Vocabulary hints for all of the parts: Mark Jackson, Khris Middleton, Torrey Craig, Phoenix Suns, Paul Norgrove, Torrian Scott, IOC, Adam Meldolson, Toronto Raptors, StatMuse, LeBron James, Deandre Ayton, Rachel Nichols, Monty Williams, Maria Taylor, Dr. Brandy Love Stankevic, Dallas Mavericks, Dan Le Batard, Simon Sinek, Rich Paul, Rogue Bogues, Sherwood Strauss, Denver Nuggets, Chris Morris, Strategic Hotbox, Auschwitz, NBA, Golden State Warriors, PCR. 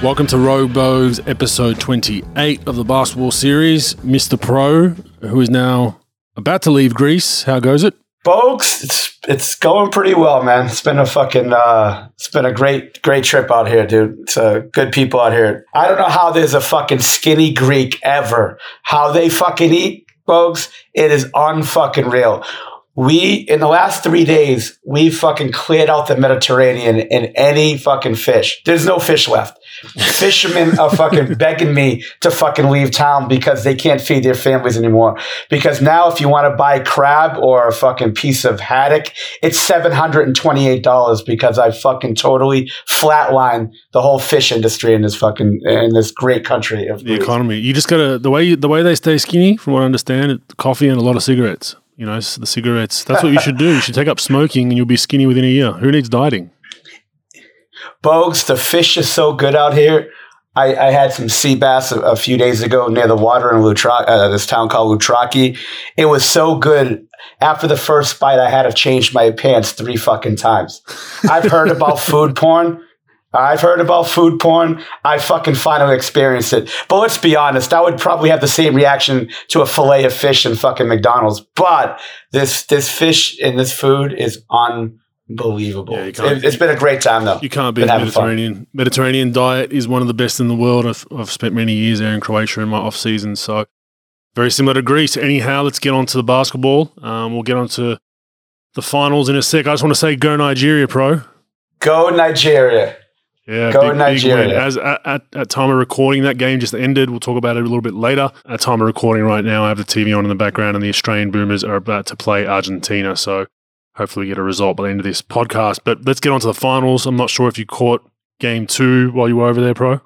Welcome to Rogue Bogues, episode 28 of the basketball series. Mr. Pro, who is now about to leave Greece. How goes it? Bogues, it's going pretty well, man. It's been a great trip out here, dude. It's good people out here. I don't know how there's a fucking skinny Greek ever. How they fucking eat, Bogues, it is unfucking real. We, in the last 3 days, we fucking cleared out the Mediterranean in any fucking fish. There's no fish left. Fishermen are fucking begging me to fucking leave town because they can't feed their families anymore. Because now if you want to buy crab or a fucking piece of haddock, it's $728 because I fucking totally flatlined the whole fish industry in this fucking, in this great country of the economy. You just gotta, the way they stay skinny, from what I understand, coffee and a lot of cigarettes. You know, the cigarettes. That's what you should do. You should take up smoking and you'll be skinny within a year. Who needs dieting? Bogues, the fish is so good out here. I had some sea bass a few days ago near the water in this town called Lutraki. It was so good. After the first bite, I had to change my pants 3 fucking times. I've heard about food porn. I fucking finally experienced it. But let's be honest, I would probably have the same reaction to a fillet of fish in fucking McDonald's. But this fish and this food is unbelievable. Yeah, it's been a great time, though. You can't beat the Mediterranean diet is one of the best in the world. I've spent many years there in Croatia in my off-season, so very similar to Greece. Anyhow, let's get on to the basketball. We'll get on to the finals in a sec. I just want to say go Nigeria, Pro. Go Nigeria. Yeah, go Nigeria. Big win. As at time of recording, that game just ended. We'll talk about it a little bit later. At time of recording right now, I have the TV on in the background, and the Australian Boomers are about to play Argentina. So hopefully we get a result by the end of this podcast. But let's get on to the finals. I'm not sure if you caught game 2 while you were over there, Pro.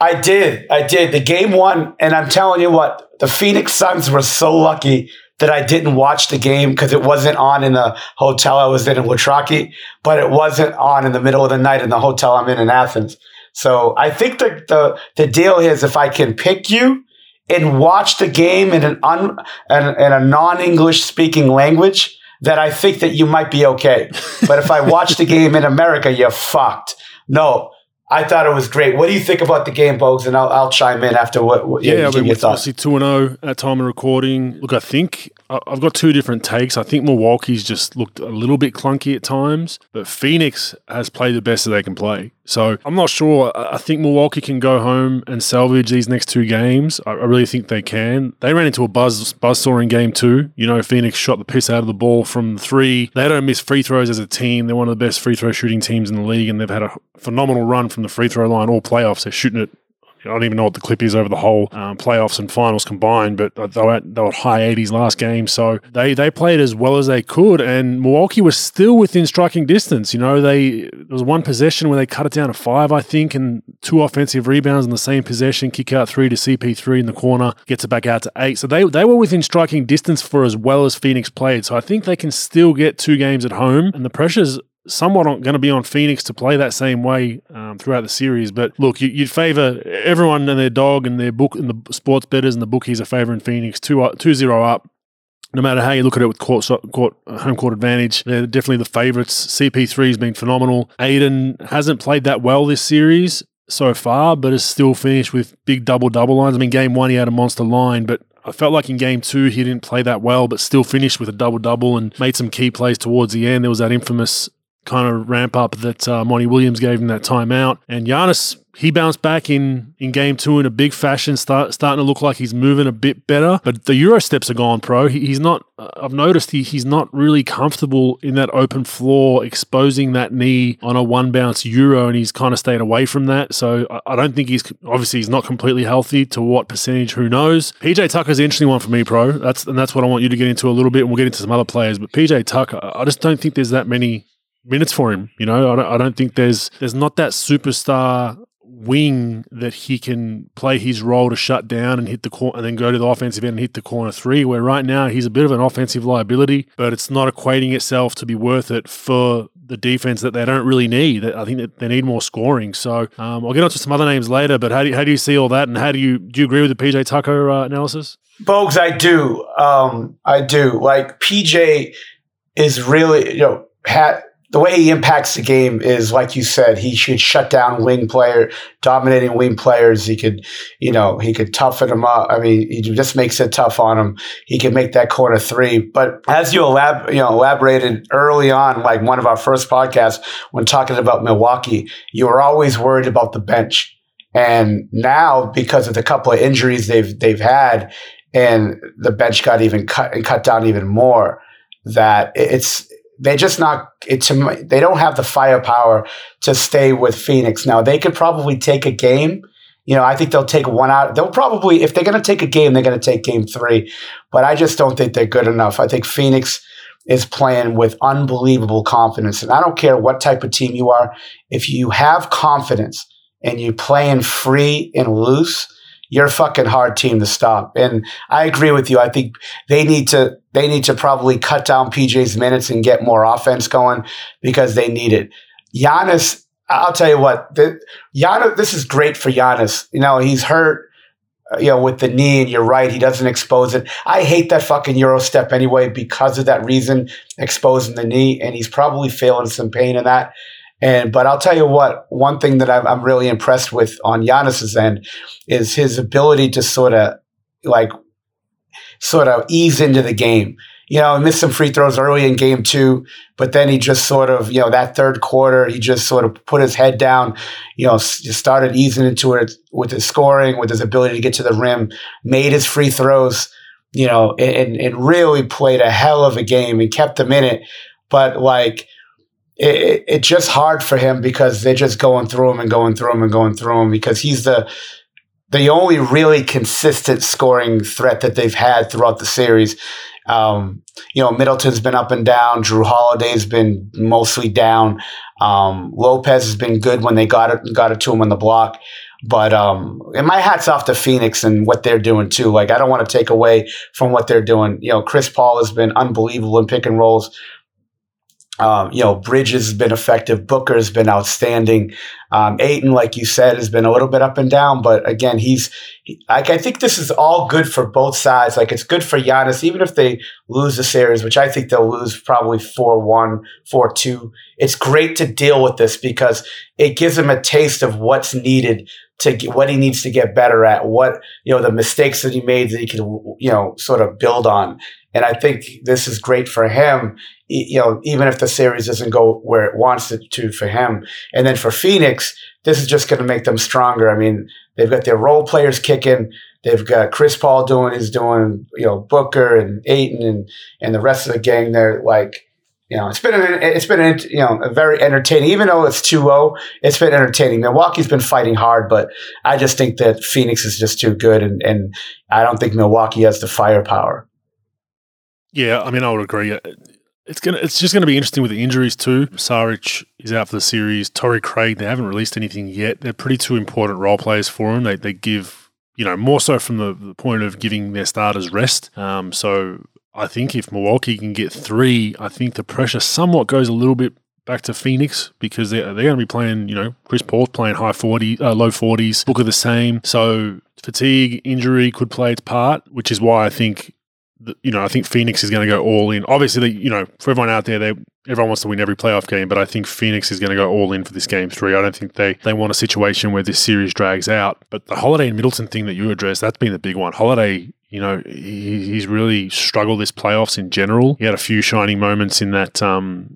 I did. The game 1, and I'm telling you what, the Phoenix Suns were so lucky that I didn't watch the game because it wasn't on in the hotel I was in Lutraki, but it wasn't on in the middle of the night in the hotel I'm in Athens. So I think the deal is if I can pick you and watch the game in a non-English speaking language, that I think that you might be okay. But if I watch the game in America, you're fucked. No. I thought it was great. What do you think about the game, Bogues? And I'll chime in after your thoughts. Obviously 2-0 at time of recording. Look, I think I've got 2 different takes. I think Milwaukee's just looked a little bit clunky at times, but Phoenix has played the best that they can play. So I'm not sure. I think Milwaukee can go home and salvage these next 2 games. I really think they can. They ran into a buzzsaw in game 2. You know, Phoenix shot the piss out of the ball from 3. They don't miss free throws as a team. They're one of the best free throw shooting teams in the league, and they've had a phenomenal run from the free throw line all playoffs. They're shooting it. I don't even know what the clip is over the whole playoffs and finals combined, but they were at high 80s last game. So they played as well as they could, and Milwaukee was still within striking distance. You know, there was one possession where they cut it down to 5, I think, and 2 offensive rebounds in the same possession, kick out 3 to CP3 in the corner, gets it back out to 8. So they were within striking distance for as well as Phoenix played. So I think they can still get 2 games at home, and the pressure's somewhat going to be on Phoenix to play that same way throughout the series. But look, you'd favor everyone and their dog and their book and the sports bettors and the bookies are favoring Phoenix 2-0 up. No matter how you look at it, with home court advantage, they're definitely the favorites. CP3 has been phenomenal. Ayton hasn't played that well this series so far, but is still finished with big double lines. I mean, game 1 he had a monster line, but I felt like in game 2 he didn't play that well, but still finished with a double and made some key plays towards the end. There was that infamous kind of ramp up that Monty Williams gave him, that timeout. And Giannis, he bounced back in game 2 in a big fashion, starting to look like he's moving a bit better. But the Euro steps are gone, Pro. He's not, I've noticed he's not really comfortable in that open floor, exposing that knee on a one bounce Euro, and he's kind of stayed away from that. So I don't think he's not completely healthy. To what percentage, who knows? PJ Tucker's an interesting one for me, Pro. That's what I want you to get into a little bit, and we'll get into some other players. But PJ Tucker, I just don't think there's that many minutes for him. You know, I don't think there's not that superstar wing that he can play his role to shut down and hit the corner and then go to the offensive end and hit the corner 3, where right now he's a bit of an offensive liability, but it's not equating itself to be worth it for the defense that they don't really need. I think that they need more scoring. So I'll get on to some other names later, but how do you see all that, and do you agree with the PJ Tucker analysis? Bogues, I do. Like, PJ is really, the way he impacts the game is, like you said, he should shut down dominating wing players. He could, he could toughen them up. I mean, he just makes it tough on him. He can make that corner three. But as you elaborated early on, like one of our first podcasts, when talking about Milwaukee, you were always worried about the bench. And now, because of the couple of injuries they've had, and the bench got even cut down even more, that they don't have the firepower to stay with Phoenix. Now they could probably take a game. I think they'll take one out. They'll probably, if they're going to take a game, they're going to take game three. But I just don't think they're good enough. I think Phoenix is playing with unbelievable confidence, and I don't care what type of team you are. If you have confidence and you're playing free and loose, you're a fucking hard team to stop. And I agree with you. I think they need to probably cut down PJ's minutes and get more offense going, because they need it. Giannis, I'll tell you what, this is great for Giannis. He's hurt, with the knee, and you're right, he doesn't expose it. I hate that fucking Euro step anyway because of that reason, exposing the knee, and he's probably feeling some pain in that. But I'll tell you what, one thing that I'm really impressed with on Giannis's end is his ability to sort of ease into the game. He missed some free throws early in game two, but then he just that third quarter, he just sort of put his head down, just started easing into it with his scoring, with his ability to get to the rim, made his free throws, and really played a hell of a game and kept them in it. But it's just hard for him because they're just going through him because he's the only really consistent scoring threat that they've had throughout the series. Middleton's been up and down. Drew Holiday's been mostly down. Lopez has been good when they got it to him on the block. But and my hat's off to Phoenix and what they're doing too. I don't want to take away from what they're doing. Chris Paul has been unbelievable in pick and rolls. Bridges has been effective. Booker has been outstanding. Ayton, like you said, has been a little bit up and down, but again, I think this is all good for both sides. It's good for Giannis, even if they lose the series, which I think they'll lose probably 4-1, 4-2. It's great to deal with this because it gives him a taste of what's needed to get, what he needs to get better at, what, the mistakes that he made that he can, sort of build on. And I think this is great for him, even if the series doesn't go where it wants it to for him. And then for Phoenix, this is just going to make them stronger. I mean, they've got their role players kicking. They've got Chris Paul doing, Booker and Ayton and the rest of the gang there. It's been a very entertaining, even though it's 2-0, it's been entertaining. Milwaukee's been fighting hard, but I just think that Phoenix is just too good. And I don't think Milwaukee has the firepower. Yeah, I mean, I would agree. It's just going to be interesting with the injuries too. Saric is out for the series. Torrey Craig, they haven't released anything yet. They're pretty two important role players for him. They give, more so from the point of giving their starters rest. So I think if Milwaukee can get three, I think the pressure somewhat goes a little bit back to Phoenix because they're going to be playing, Chris Paul's playing low 40s, Booker the same. So fatigue, injury could play its part, which is why I think I think Phoenix is going to go all in. Obviously, for everyone out there, everyone wants to win every playoff game, but I think Phoenix is going to go all in for this game three. I don't think they want a situation where this series drags out. But the Holiday and Middleton thing that you addressed, that's been the big one. Holiday, he's really struggled this playoffs in general. He had a few shining moments in that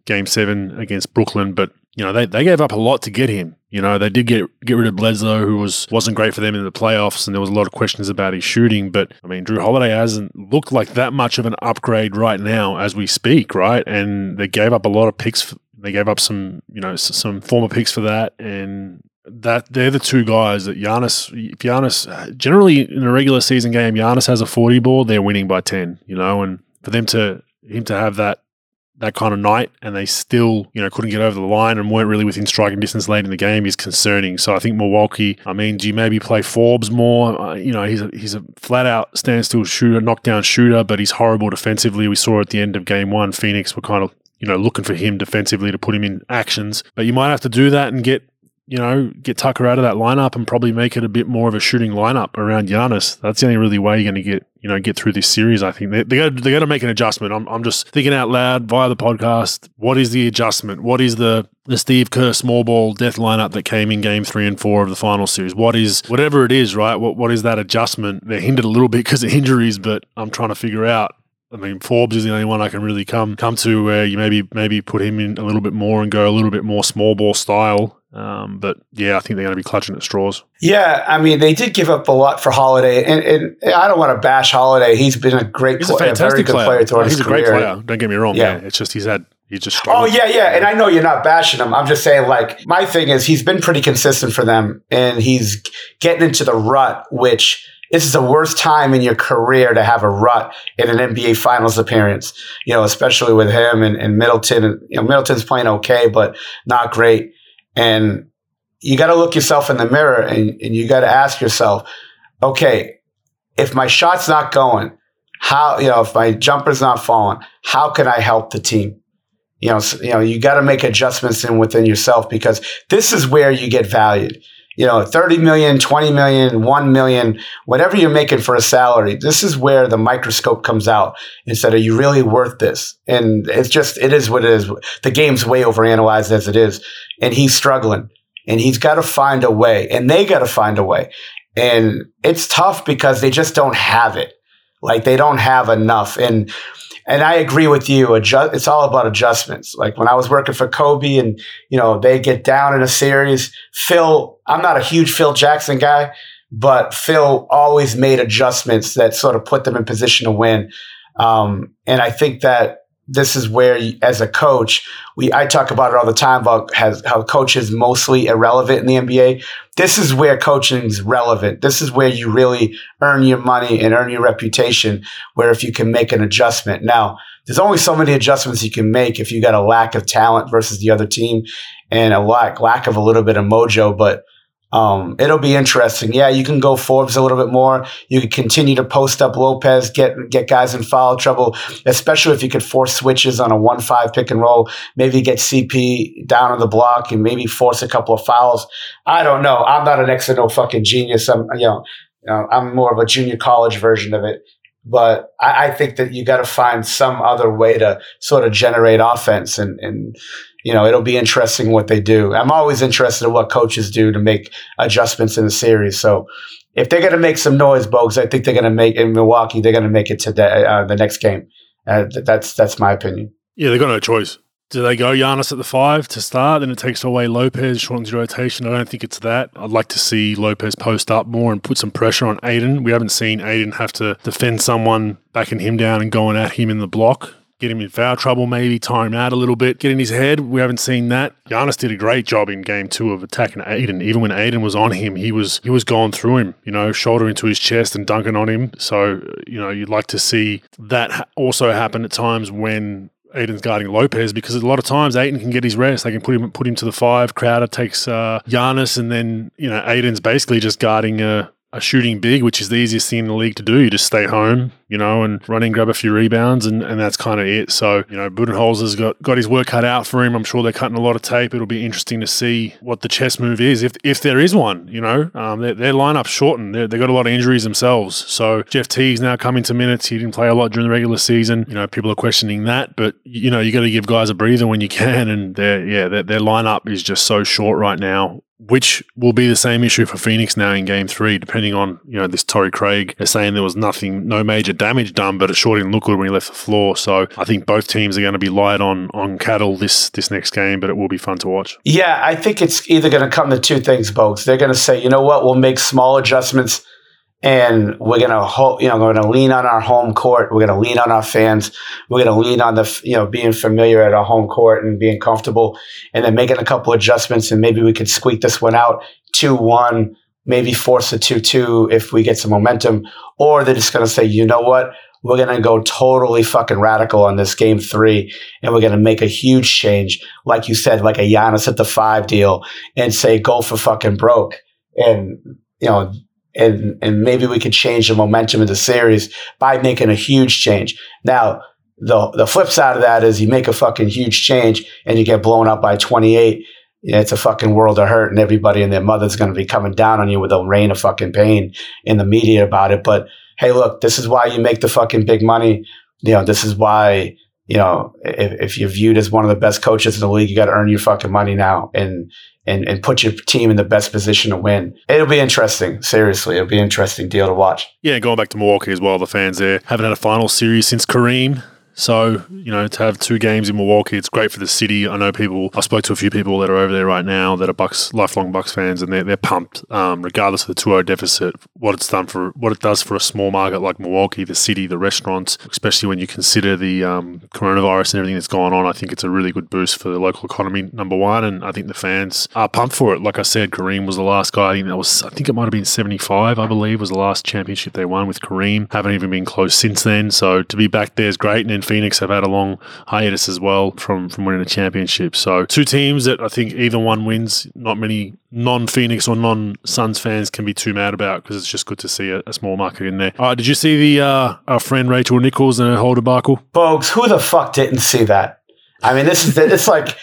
game seven against Brooklyn, but they gave up a lot to get him. They did get rid of Bledsoe, who wasn't great for them in the playoffs, and there was a lot of questions about his shooting. But, I mean, Drew Holiday hasn't looked like that much of an upgrade right now as we speak, right? And they gave up a lot of picks. They gave up some, some former picks for that, and that they're the two guys that Giannis, generally in a regular season game, Giannis has a 40 ball, they're winning by 10, and for them to have that kind of night, and they still, couldn't get over the line and weren't really within striking distance late in the game is concerning. So I think Milwaukee, do you maybe play Forbes more? He's a flat-out standstill shooter, knockdown shooter, but he's horrible defensively. We saw at the end of game one, Phoenix were kind of, looking for him defensively to put him in actions. But you might have to do that and get Tucker out of that lineup and probably make it a bit more of a shooting lineup around Giannis. That's the only really way you're going to get you know, get through this series. I think they got to make an adjustment. I'm just thinking out loud via the podcast. What is the adjustment? What is the Steve Kerr small ball death lineup that came in game 3 and 4 of the final series? What is, whatever it is, right? What is that adjustment? They're hindered a little bit because of injuries, but I'm trying to figure out. I mean, Forbes is the only one I can really come to where you maybe put him in a little bit more and go a little bit more small ball style. But yeah, I think they're going to be clutching at straws. Yeah, I mean, they did give up a lot for Holiday, and I don't want to bash Holiday. He's been a great, a very good player throughout his career. He's a great player. Don't get me wrong. Yeah, it's just he's just struggled. Oh yeah, and I know you're not bashing him. I'm just saying, like, my thing is he's been pretty consistent for them, and he's getting into the rut, which. This is the worst time in your career to have a rut in an NBA Finals appearance, you know, especially with him and Middleton. And, you know, Middleton's playing okay, but not great. And you got to look yourself in the mirror and you got to ask yourself, okay, if my shot's not going, how, you know, if my jumper's not falling, how can I help the team? You know, you got to make adjustments within yourself, because this is where you get valued. You know, 30 million, 20 million, 1 million, whatever you're making for a salary, this is where the microscope comes out and said, are you really worth this? And it's just, it is what it is. The game's way overanalyzed as it is. And he's struggling and he's got to find a way, and they got to find a way. And it's tough because they just don't have it. Like, they don't have enough. And I agree with you. It's all about adjustments. Like, when I was working for Kobe and, you know, they get down in a series, Phil, I'm not a huge Phil Jackson guy, but Phil always made adjustments that sort of put them in position to win. And I think that this is where, as a coach, I talk about it all the time about how coach is mostly irrelevant in the NBA. This is where coaching is relevant. This is where you really earn your money and earn your reputation, where if you can make an adjustment. Now, there's only so many adjustments you can make if you got a lack of talent versus the other team and a lack of a little bit of mojo, but it'll be interesting. Yeah, you can go Forbes a little bit more. You can continue to post up Lopez, get guys in foul trouble, especially if you could force switches on a 1-5 pick and roll, maybe get CP down on the block and maybe force a couple of fouls. I don't know. I'm not an X and O fucking genius. I'm more of a junior college version of it. But I think that you got to find some other way to sort of generate offense, and you know, it'll be interesting what they do. I'm always interested in what coaches do to make adjustments in the series. So if they're going to make some noise, Bogues, I think they're going to make in Milwaukee. They're going to make it today, the next game. That's my opinion. Yeah, they got no choice. Do they go Giannis at the 5 to start? Then it takes away Lopez, shortens your rotation. I don't think it's that. I'd like to see Lopez post up more and put some pressure on Ayton. We haven't seen Ayton have to defend someone backing him down and going at him in the block. Get him in foul trouble, maybe tire him out a little bit. Get in his head. We haven't seen that. Giannis did a great job in game 2 of attacking Ayton. Even when Ayton was on him, he was going through him, you know, shoulder into his chest and dunking on him. So, you know, you'd like to see that also happen at times when Aiden's guarding Lopez, because a lot of times Ayton can get his rest. They can put him to the 5. Crowder takes Giannis, and then, you know, Aiden's basically just guarding a shooting big, which is the easiest thing in the league to do. You just stay home, you know, and run in, grab a few rebounds, and that's kind of it. So, you know, Budenholzer's got his work cut out for him. I'm sure they're cutting a lot of tape. It'll be interesting to see what the chess move is, if there is one, you know. Their lineup's shortened. They've got a lot of injuries themselves. So Jeff Teague's now come into minutes. He didn't play a lot during the regular season. You know, people are questioning that, but, you know, you got to give guys a breather when you can, and their lineup is just so short right now, which will be the same issue for Phoenix now in game 3, depending on, you know, this Torrey Craig. They're saying there was no major damage done, but it sure didn't look good when he left the floor. So I think both teams are going to be light on cattle this next game, but it will be fun to watch. Yeah, I think it's either going to come to two things, folks. They're going to say, you know what, we'll make small adjustments, and we're going to lean on our home court. We're going to lean on our fans. We're going to lean on the, you know, being familiar at our home court and being comfortable, and then making a couple adjustments, and maybe we could squeak this one out 2-1, maybe force a 2-2 if we get some momentum. Or they're just going to say, you know what, we're going to go totally fucking radical on this game 3, and we're going to make a huge change, like you said, like a Giannis at the 5 deal, and say go for fucking broke, and, you know, and maybe we could change the momentum of the series by making a huge change. Now, the flip side of that is you make a fucking huge change and you get blown up by 28. Yeah, it's a fucking world of hurt, and everybody and their mother's going to be coming down on you with a rain of fucking pain in the media about it. But hey, look, this is why you make the fucking big money. You know, this is why, you know, if you're viewed as one of the best coaches in the league, you got to earn your fucking money now and put your team in the best position to win. It'll be interesting. Seriously, it'll be an interesting deal to watch. Yeah, going back to Milwaukee as well, the fans there haven't had a final series since Kareem. So, you know, to have two games in Milwaukee, it's great for the city. I know people, I spoke to a few people that are over there right now that are Bucks, lifelong Bucks fans, and they're pumped, regardless of the 2-0 deficit, what it does for a small market like Milwaukee, the city, the restaurants, especially when you consider the coronavirus and everything that's gone on. I think it's a really good boost for the local economy, number one, and I think the fans are pumped for it. Like I said, Kareem was the last guy. I think it might have been 75, I believe, was the last championship they won with Kareem. Haven't even been close since then. So to be back there is great. And Phoenix have had a long hiatus as well from winning a championship. So two teams that I think either one wins, not many non-Phoenix or non-Suns fans can be too mad about, because it's just good to see a small market in there. All right, did you see the our friend Rachel Nichols and her whole debacle? Folks, who the fuck didn't see that? I mean, this is it's like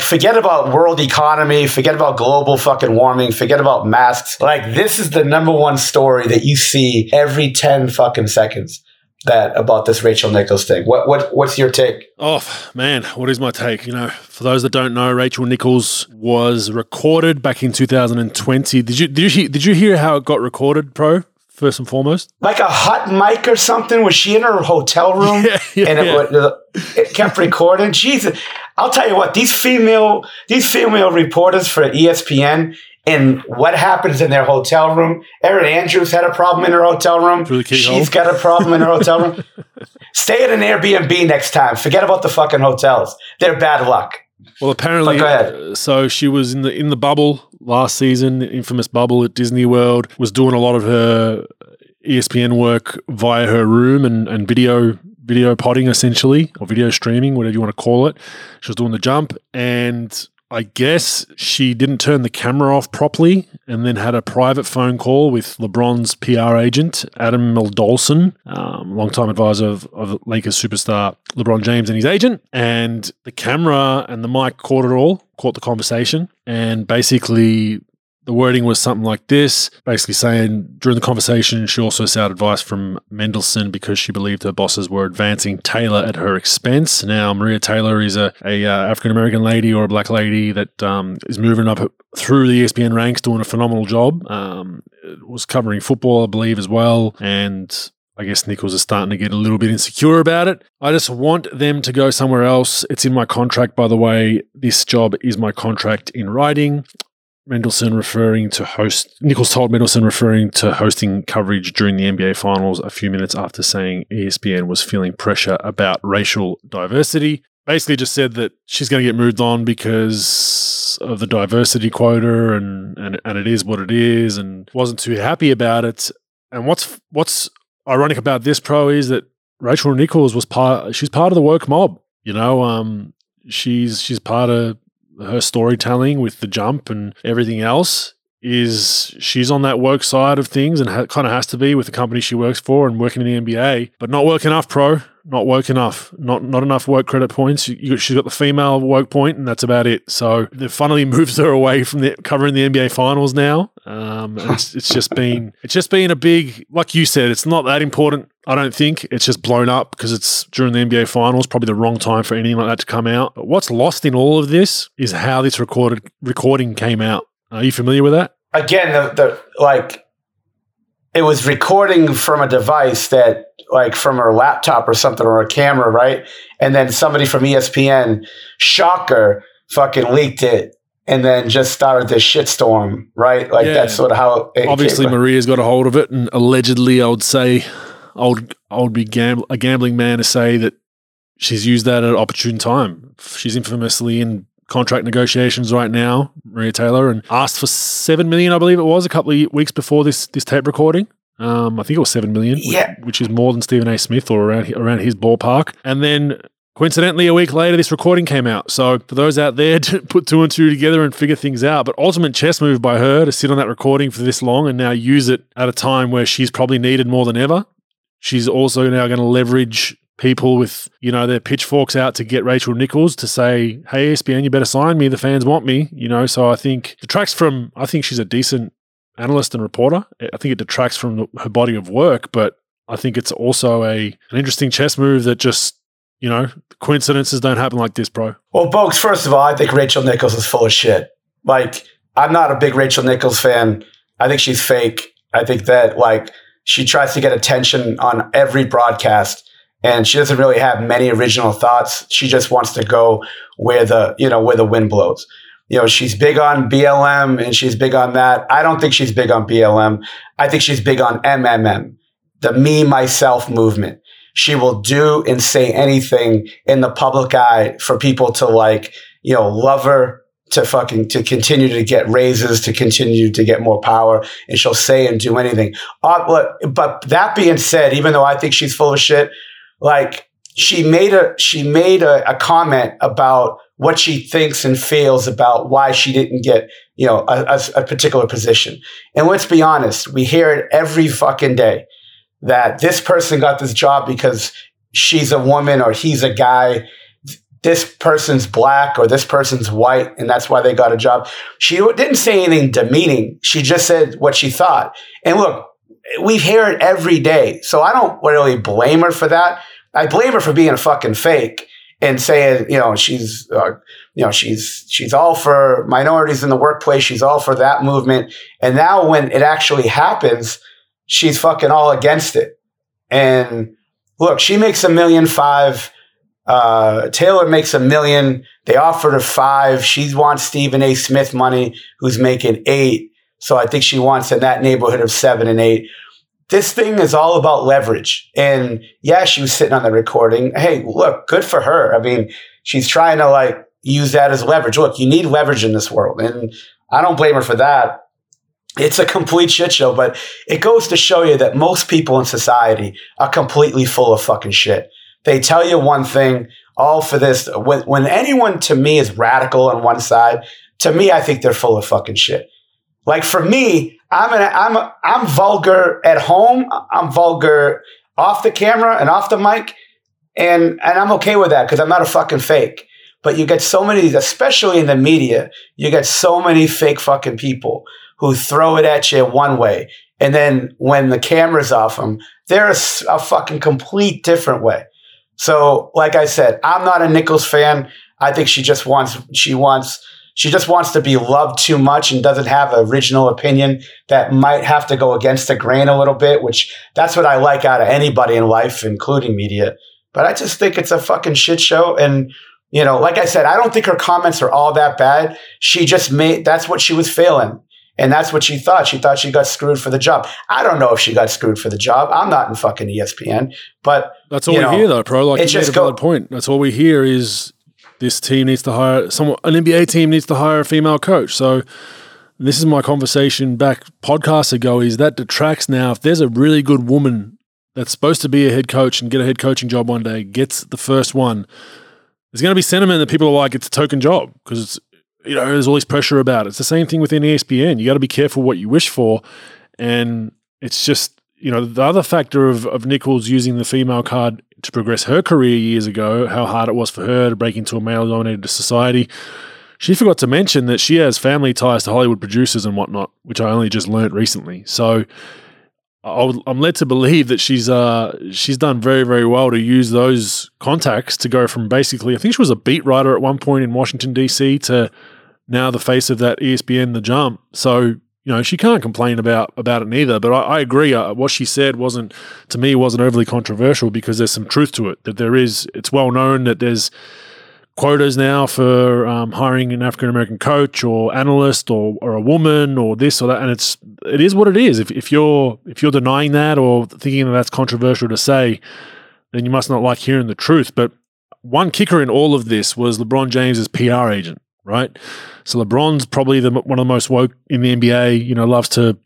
forget about world economy, forget about global fucking warming, forget about masks. Like, this is the number one story that you see every 10 fucking seconds. That about this Rachel Nichols thing. What's your take? Oh, man, what is my take? You know, for those that don't know, Rachel Nichols was recorded back in 2020. Did you hear how it got recorded, Pro? First and foremost, like a hot mic or something. Was she in her hotel room? It kept recording. Jesus, I'll tell you what, these female reporters for ESPN. And what happens in their hotel room? Erin Andrews had a problem in her hotel room. She's got a problem in her hotel room. Stay at an Airbnb next time. Forget about the fucking hotels. They're bad luck. Well, apparently, so she was in the bubble last season, the infamous bubble at Disney World, was doing a lot of her ESPN work via her room and video potting, essentially, or video streaming, whatever you want to call it. She was doing The Jump, and I guess she didn't turn the camera off properly, and then had a private phone call with LeBron's PR agent, Adam Meldolson, longtime advisor of Lakers superstar LeBron James and his agent. And the camera and the mic caught the conversation. And basically, the wording was something like this, basically saying during the conversation, she also sought advice from Mendelsohn because she believed her bosses were advancing Taylor at her expense. Now, Maria Taylor is a African-American lady or a black lady that is moving up through the ESPN ranks, doing a phenomenal job. Was covering football, I believe, as well. And I guess Nichols is starting to get a little bit insecure about it. I just want them to go somewhere else. It's in my contract, by the way. This job is my contract in writing. Nichols told Mendelsohn, referring to hosting coverage during the NBA Finals a few minutes after saying ESPN was feeling pressure about racial diversity. Basically just said that she's going to get moved on because of the diversity quota and it is what it is, and wasn't too happy about it. And what's ironic about this, Pro, is that Rachel Nichols she's part of the woke mob. You know, she's part of her storytelling with The Jump and everything else. Is she's on that woke side of things, and kind of has to be with the company she works for and working in the NBA, but not woke enough, Pro. Not woke enough. Not enough woke credit points. She's got the female woke point, and that's about it. So they've finally moved her away from covering the NBA Finals now. It's just been a big, like you said, it's not that important, I don't think. It's just blown up because it's during the NBA Finals, probably the wrong time for anything like that to come out. But what's lost in all of this is how this recording came out. Are you familiar with that? Again, it was recording from a device that, like, from her laptop or something, or a camera, right? And then somebody from ESPN, shocker, fucking leaked it, and then just started this shitstorm, right? Like, yeah. That's sort of how it obviously came. Maria's got a hold of it, and allegedly, I would say, I would be a gambling man to say that she's used that at an opportune time. She's infamously in contract negotiations right now, Maria Taylor, and asked for $7 million, I believe it was, a couple of weeks before this tape recording. I think it was $7 million, yeah, which is more than Stephen A. Smith or around his ballpark. And then coincidentally, a week later, this recording came out. So for those out there to put two and two together and figure things out, but ultimate chess move by her to sit on that recording for this long and now use it at a time where she's probably needed more than ever. She's also now going to leverage people with, you know, their pitchforks out to get Rachel Nichols to say, hey, ESPN, you better sign me. The fans want me, you know. So I think I think she's a decent analyst and reporter. I think it detracts from her body of work, but I think it's also an interesting chess move that just, you know, coincidences don't happen like this, bro. Well, folks, first of all, I think Rachel Nichols is full of shit. Like, I'm not a big Rachel Nichols fan. I think she's fake. I think that, like, she tries to get attention on every broadcast, and she doesn't really have many original thoughts. She just wants to go where the, you know, where the wind blows. You know, she's big on BLM and she's big on that. I don't think she's big on BLM. I think she's big on MMM, the me, myself movement. She will do and say anything in the public eye for people to, like, you know, love her, to fucking, to continue to get raises, to continue to get more power, and she'll say and do anything. But that being said, even though I think she's full of shit, like, she made a comment about what she thinks and feels about why she didn't get, you know, a particular position. And let's be honest, we hear it every fucking day that this person got this job because she's a woman or he's a guy. This person's black or this person's white, and that's why they got a job. She didn't say anything demeaning. She just said what she thought. And look, we hear it every day. So I don't really blame her for that. I blame her for being a fucking fake and saying, you know, she's all for minorities in the workplace. She's all for that movement. And now when it actually happens, she's fucking all against it. And look, she makes $1.5 million. Taylor makes $1 million. They offered her $5 million. She wants Stephen A. Smith money, who's making $8 million. So I think she wants in that neighborhood of $7 and $8 million. This thing is all about leverage. And yeah, she was sitting on the recording. Hey, look, good for her. I mean, she's trying to, like, use that as leverage. Look, you need leverage in this world. And I don't blame her for that. It's a complete shit show, but it goes to show you that most people in society are completely full of fucking shit. They tell you one thing, all for this. When anyone, to me, is radical on one side, to me, I think they're full of fucking shit. Like, for me, I'm vulgar at home. I'm vulgar off the camera and off the mic. And I'm okay with that because I'm not a fucking fake. But you get so many, especially in the media, you get so many fake fucking people who throw it at you one way. And then when the camera's off them, they're a fucking complete different way. So, like I said, I'm not a Nichols fan. I think she just wants to be loved too much and doesn't have an original opinion that might have to go against the grain a little bit, which that's what I like out of anybody in life, including media. But I just think it's a fucking shit show. And, you know, like I said, I don't think her comments are all that bad. She just made, that's what she was feeling. And that's what she thought. She thought she got screwed for the job. I don't know if she got screwed for the job. I'm not in fucking ESPN, but that's all we hear, though, bro. Like, it's just a valid point. That's all we hear is this team needs to hire someone. An NBA team needs to hire a female coach. So this is my conversation back podcasts ago. Is that detracts now? If there's a really good woman that's supposed to be a head coach and get a head coaching job one day, gets the first one, there's going to be sentiment that people are like, it's a token job because it's, you know, there's all this pressure about it. It's the same thing within ESPN. You got to be careful what you wish for. And it's just, you know, the other factor of Nichols using the female card to progress her career years ago, how hard it was for her to break into a male-dominated society. She forgot to mention that she has family ties to Hollywood producers and whatnot, which I only just learnt recently. So I'm led to believe that she's done very, very well to use those contacts to go from basically, I think she was a beat writer at one point in Washington, D.C. to now the face of that ESPN, The Jump. So, you know, she can't complain about it neither. But I agree. What she said wasn't overly controversial because there's some truth to it, that there is, it's well known that there's quotas now for hiring an African-American coach or analyst or a woman or this or that. And it is what it is. If you're denying that or thinking that that's controversial to say, then you must not like hearing the truth. But one kicker in all of this was LeBron James's PR agent, right? So LeBron's probably one of the most woke in the NBA, you know, loves to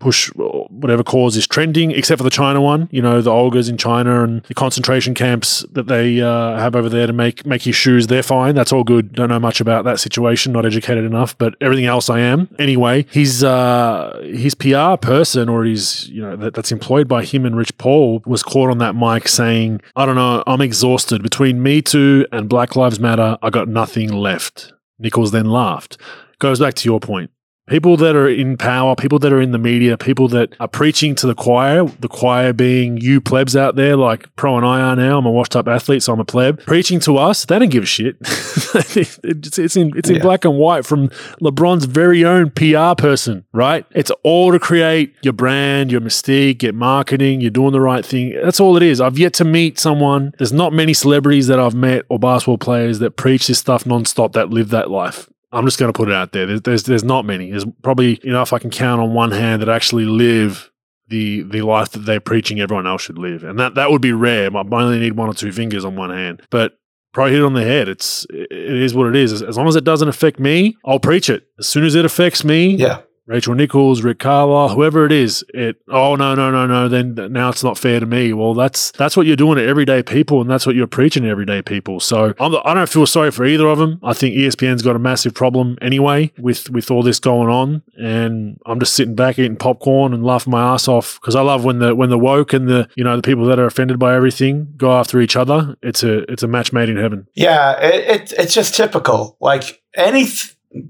push whatever cause is trending, except for the China one, you know, the Uyghurs in China and the concentration camps that they have over there to make his shoes. They're fine. That's all good. Don't know much about that situation. Not educated enough, but everything else I am. Anyway, his PR person or his, you know, that's employed by him and Rich Paul was caught on that mic saying, I don't know, I'm exhausted. Between Me Too and Black Lives Matter, I got nothing left. Nichols then laughed. Goes back to your point. People that are in power, people that are in the media, people that are preaching to the choir being you plebs out there, like Pro and I are now. I'm a washed-up athlete, so I'm a pleb. Preaching to us, they don't give a shit. It's in black and white from LeBron's very own PR person, right? It's all to create your brand, your mystique, get marketing, you're doing the right thing. That's all it is. I've yet to meet someone. There's not many celebrities that I've met or basketball players that preach this stuff nonstop that live that life. I'm just going to put it out there. There's not many. There's probably, you know, if I can count on one hand that actually live the life that they're preaching everyone else should live. And that would be rare. I only need one or two fingers on one hand. But probably hit it on the head. It is what it is. As long as it doesn't affect me, I'll preach it. As soon as it affects me, Rachel Nichols, Rick Carlisle, whoever it is, no, then now it's not fair to me. Well, that's what you're doing to everyday people, and that's what you're preaching to everyday people. So I don't feel sorry for either of them. I think ESPN's got a massive problem anyway with all this going on, and I'm just sitting back eating popcorn and laughing my ass off because I love when the woke and the people that are offended by everything go after each other. It's a match made in heaven. Yeah, it's just typical. Like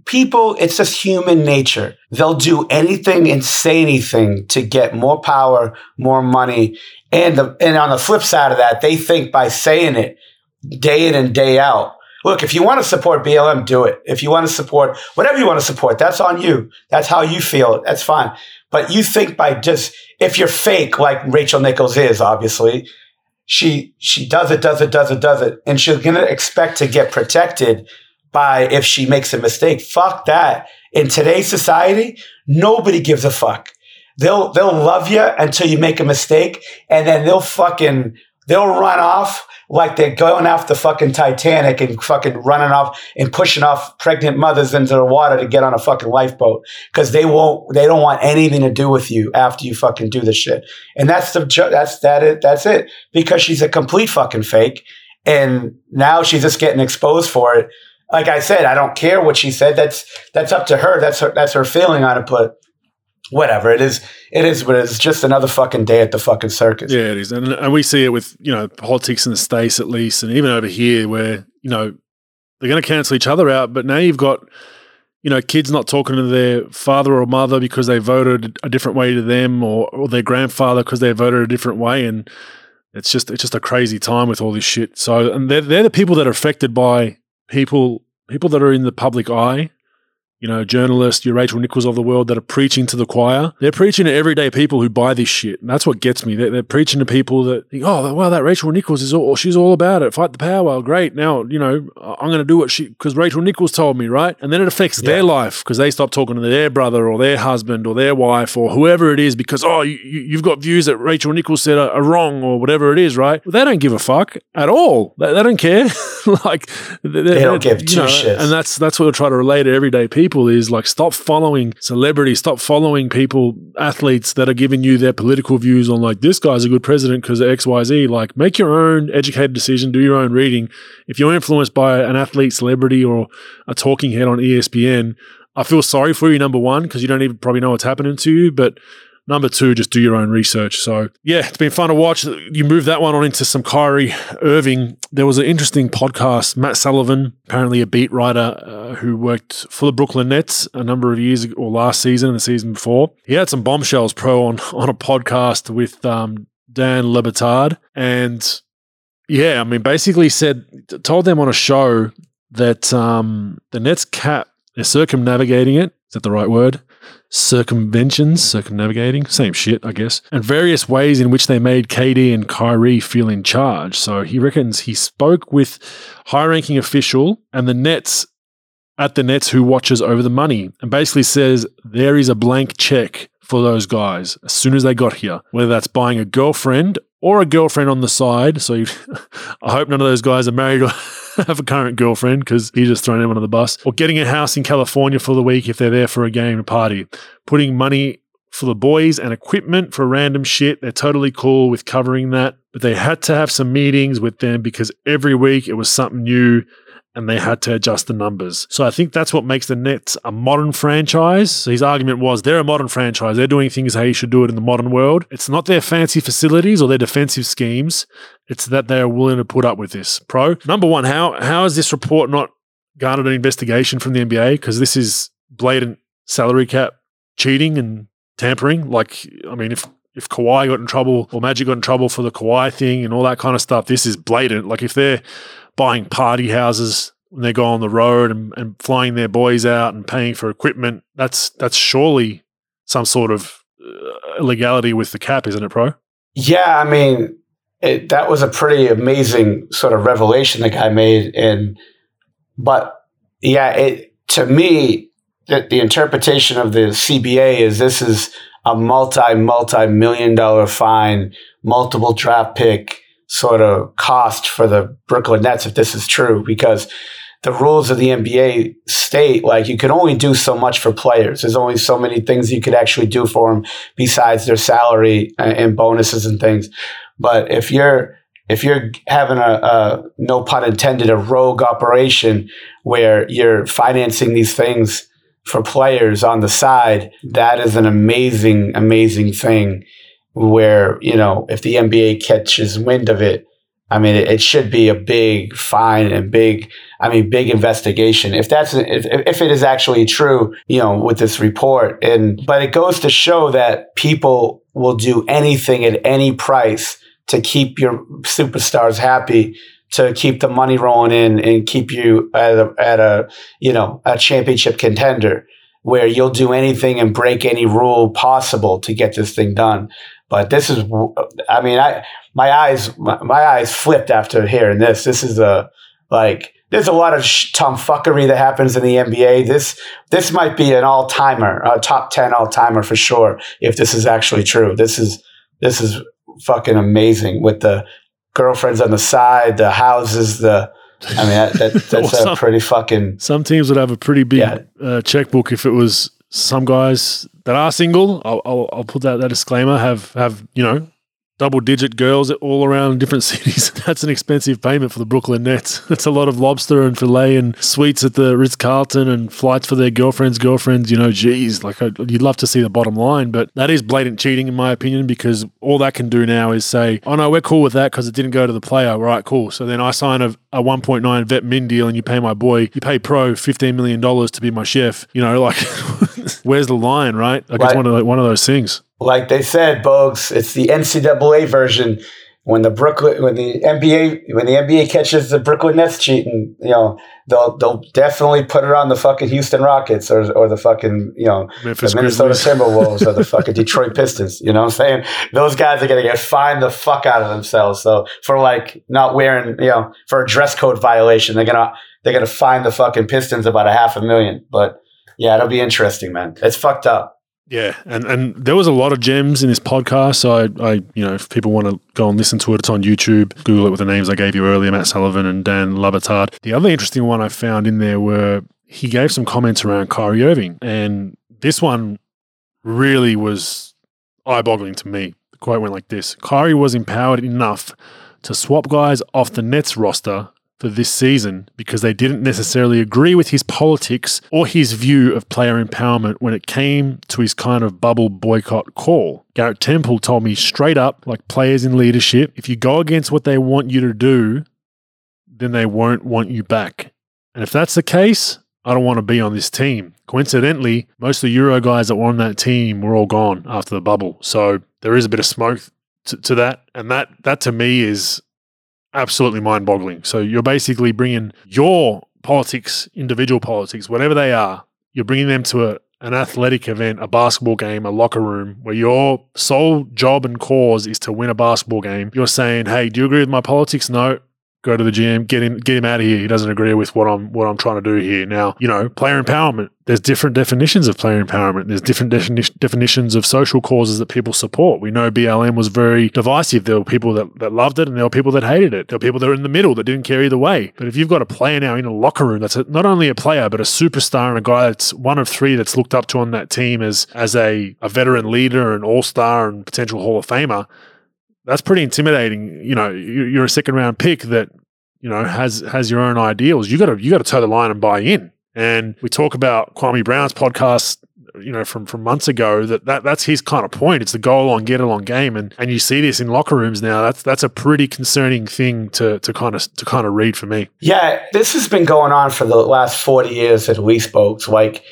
people, it's just human nature. They'll do anything and say anything to get more power, more money. And on the flip side of that, they think by saying it day in and day out, look, if you want to support BLM, do it. If you want to support whatever you want to support, that's on you. That's how you feel. That's fine. But you think by just, if you're fake, like Rachel Nichols is, obviously, she does it. And she's going to expect to get protected by if she makes a mistake. Fuck that. In today's society, nobody gives a fuck. They'll love you until you make a mistake, and then they'll run off like they're going off the fucking Titanic and fucking running off and pushing off pregnant mothers into the water to get on a fucking lifeboat because they don't want anything to do with you after you fucking do this shit. And that's it because she's a complete fucking fake, and now she's just getting exposed for it. Like I said, I don't care what she said. That's up to her. That's her feeling on it. But whatever it is. But it's just another fucking day at the fucking circus. Yeah, it is, and we see it with politics in the States at least, and even over here where they're going to cancel each other out. But now you've got kids not talking to their father or mother because they voted a different way to them, or their grandfather because they voted a different way, and it's just a crazy time with all this shit. So and they're the people that are affected by. People that are in the public eye, journalists, your Rachel Nichols of the world that are preaching to the choir. They're preaching to everyday people who buy this shit. And that's what gets me. They're preaching to people that think, oh, wow, that Rachel Nichols she's all about it. Fight the power. Great. Now, I'm going to do what because Rachel Nichols told me, right? And then it affects their life because they stop talking to their brother or their husband or their wife or whoever it is because, oh, you've got views that Rachel Nichols said are wrong or whatever it is, right? Well, they don't give a fuck at all. They don't care. Like they don't give two shits. And that's what I try to relate to everyday people is like, stop following celebrities, stop following people, athletes that are giving you their political views on like, this guy's a good president because of XYZ. Like, make your own educated decision, do your own reading. If you're influenced by an athlete, celebrity, or a talking head on ESPN, I feel sorry for you, number one, because you don't even probably know what's happening to you. But number two, just do your own research. So, yeah, it's been fun to watch. You move that one on into some Kyrie Irving. There was an interesting podcast, Matt Sullivan, apparently a beat writer who worked for the Brooklyn Nets a number of years ago, or last season and the season before. He had some bombshells on a podcast with Dan Le Batard. And, yeah, I mean, basically told them on a show that the Nets cap, they're circumnavigating it. Is that the right word? Circumnavigating, same shit, I guess, and various ways in which they made KD and Kyrie feel in charge. So he reckons he spoke with high-ranking official and the Nets at the Nets who watches over the money and basically says there is a blank check for those guys as soon as they got here, whether that's buying a girlfriend or a girlfriend on the side. So I hope none of those guys are married or have a current girlfriend because he just thrown him under the bus. Or getting a house in California for the week if they're there for a game or party. Putting money for the boys and equipment for random shit. They're totally cool with covering that. But they had to have some meetings with them because every week it was something new and they had to adjust the numbers. So I think that's what makes the Nets a modern franchise. So his argument was they're a modern franchise. They're doing things how you should do it in the modern world. It's not their fancy facilities or their defensive schemes. It's that they are willing to put up with this. Pro, number one, how has this report not garnered an investigation from the NBA? Because this is blatant salary cap cheating and tampering. Like, I mean, if Kawhi got in trouble or Magic got in trouble for the Kawhi thing and all that kind of stuff, this is blatant. Like, if they're buying party houses when they go on the road and flying their boys out and paying for equipment, that's surely some sort of illegality with the cap, isn't it, bro? Yeah, I mean, that was a pretty amazing sort of revelation the guy made. To me, the interpretation of the CBA is this is a multi-million-dollar fine, multiple draft pick sort of cost for the Brooklyn Nets, if this is true, because the rules of the NBA state, like, you can only do so much for players. There's only so many things you could actually do for them besides their salary and bonuses and things. But if you're having a no pun intended, a rogue operation where you're financing these things for players on the side, that is an amazing, amazing thing where, you know, if the NBA catches wind of it, I mean, it should be a big fine and big investigation. If it is actually true, you know, with this report. But it goes to show that people will do anything at any price to keep your superstars happy, to keep the money rolling in and keep you at a championship contender, where you'll do anything and break any rule possible to get this thing done. But this is, I mean, my eyes flipped after hearing this. This is there's a lot of tomfuckery that happens in the NBA. This might be an all-timer, a top 10 all-timer for sure, if this is actually true. This is fucking amazing with the girlfriends on the side, the houses, that's a pretty fucking... Some teams would have a pretty big checkbook if it was some guys that are single. I'll put that disclaimer, have you know, double-digit girls all around different cities. That's an expensive payment for the Brooklyn Nets. That's a lot of lobster and filet and suites at the Ritz-Carlton and flights for their girlfriends, you know, geez. Like, you'd love to see the bottom line, but that is blatant cheating in my opinion, because all that can do now is say, oh no, we're cool with that because it didn't go to the player. Right, cool. So then I sign a 1.9 vet min deal and you pay my boy, you pay Pro $15 million to be my chef. You know, like, where's the line, right? Like, it's one of those things. Like they said, Bogues, it's the NCAA version. When the NBA catches the Brooklyn Nets cheating, you know, they'll definitely put it on the fucking Houston Rockets or the fucking, you know, the Minnesota Timberwolves or the fucking Detroit Pistons. You know what I'm saying? Those guys are gonna get fined the fuck out of themselves. So for not wearing, you know, for a dress code violation, they're gonna fine the fucking Pistons about $500,000. But yeah, it'll be interesting, man. It's fucked up. Yeah, and there was a lot of gems in this podcast. So I you know, if people want to go and listen to it, it's on YouTube. Google it with the names I gave you earlier, Matt Sullivan and Dan Labatard. The other interesting one I found in there were he gave some comments around Kyrie Irving, and this one really was eye-boggling to me. The quote went like this: Kyrie was empowered enough to swap guys off the Nets roster for this season because they didn't necessarily agree with his politics or his view of player empowerment when it came to his kind of bubble boycott call. Garrett Temple told me straight up, like, players in leadership, if you go against what they want you to do, then they won't want you back. And if that's the case, I don't want to be on this team. Coincidentally, most of the Euro guys that were on that team were all gone after the bubble. So there is a bit of smoke to that. And that to me is absolutely mind-boggling. So you're basically bringing your politics, individual politics, whatever they are, you're bringing them to an athletic event, a basketball game, a locker room, where your sole job and cause is to win a basketball game. You're saying, hey, do you agree with my politics? No. Go to the GM, get him out of here. He doesn't agree with what I'm trying to do here. Now, you know, player empowerment, there's different definitions of player empowerment. There's different definitions of social causes that people support. We know BLM was very divisive. There were people that loved it and there were people that hated it. There were people that were in the middle that didn't care either way. But if you've got a player now in a locker room that's not only a player but a superstar and a guy that's one of three that's looked up to on that team as a veteran leader, an all-star and potential Hall of Famer, that's pretty intimidating. You know, you're a second-round pick that, you know, has your own ideals. You got to toe the line and buy in. And we talk about Kwame Brown's podcast, you know, from months ago, that's his kind of point. It's the go-along, get-along game. And you see this in locker rooms now. That's a pretty concerning thing to kind of read for me. Yeah, this has been going on for the last 40 years at least, folks. Like,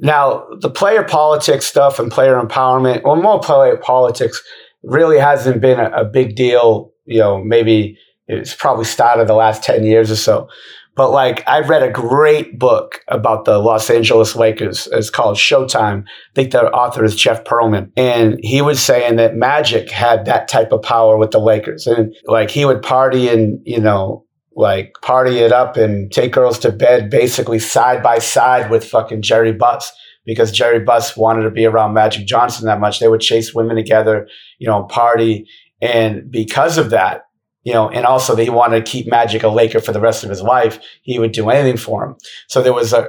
Now, the player politics stuff and player empowerment, or more player politics, really hasn't been a big deal. You know, maybe it's probably started the last 10 years or so. But like, I read a great book about the Los Angeles Lakers. It's called Showtime. I think the author is Jeff Pearlman. And he was saying that Magic had that type of power with the Lakers. And like, he would party and, you know, like party it up and take girls to bed basically side by side with fucking Jerry Buss, because Jerry Buss wanted to be around Magic Johnson that much. They would chase women together, you know, party. And because of that, you know, and also that he wanted to keep Magic a Laker for the rest of his life, he would do anything for him. So there was a,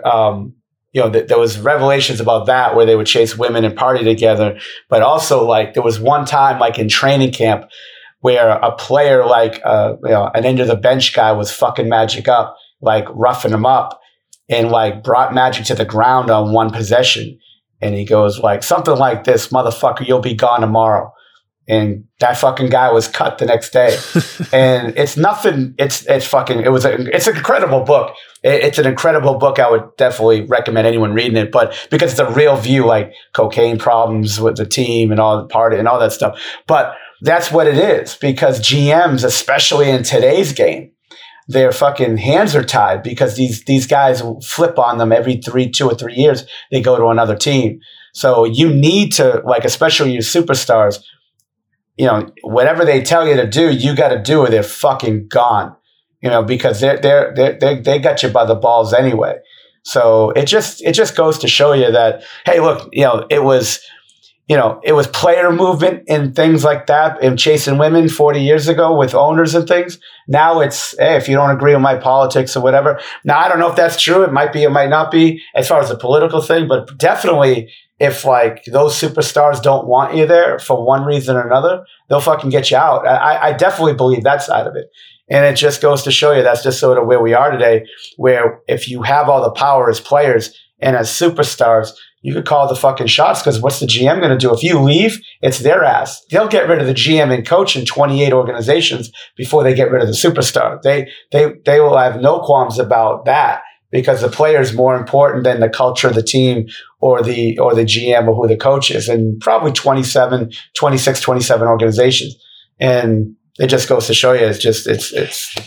you know, there was revelations about that where they would chase women and party together. But also, like, there was one time, like in training camp, where a player like, you know, an end of the bench guy was fucking Magic up, like roughing him up, and like brought Magic to the ground on one possession. And he goes like something like this, "Motherfucker, you'll be gone tomorrow." And that fucking guy was cut the next day. And it's nothing. It's fucking, it was, it's an incredible book. It's an incredible book. I would definitely recommend anyone reading it, but because it's a real view, like cocaine problems with the team and all the party and all that stuff. But that's what it is, because GMs, especially in today's game, their fucking hands are tied because these guys flip on them every two or three years. They go to another team. So you need to, like, especially your superstars, you know, whatever they tell you to do, you got to do, or they're fucking gone. You know, because they got you by the balls anyway. So it just goes to show you that, hey, look, you know, it was player movement and things like that, and chasing women 40 years ago with owners and things. Now it's, hey, if you don't agree with my politics or whatever. Now I don't know if that's true. It might be, it might not be, as far as the political thing, but definitely, if like those superstars don't want you there for one reason or another, they'll fucking get you out. I definitely believe that side of it. And it just goes to show you that's just sort of where we are today, where if you have all the power as players and as superstars, you could call the fucking shots, because what's the GM going to do? If you leave, it's their ass. They'll get rid of the GM and coach in 28 organizations before they get rid of the superstar. They will have no qualms about that, because the player is more important than the culture of the team or the GM or who the coach is, and probably 27 organizations. And it just goes to show you, it's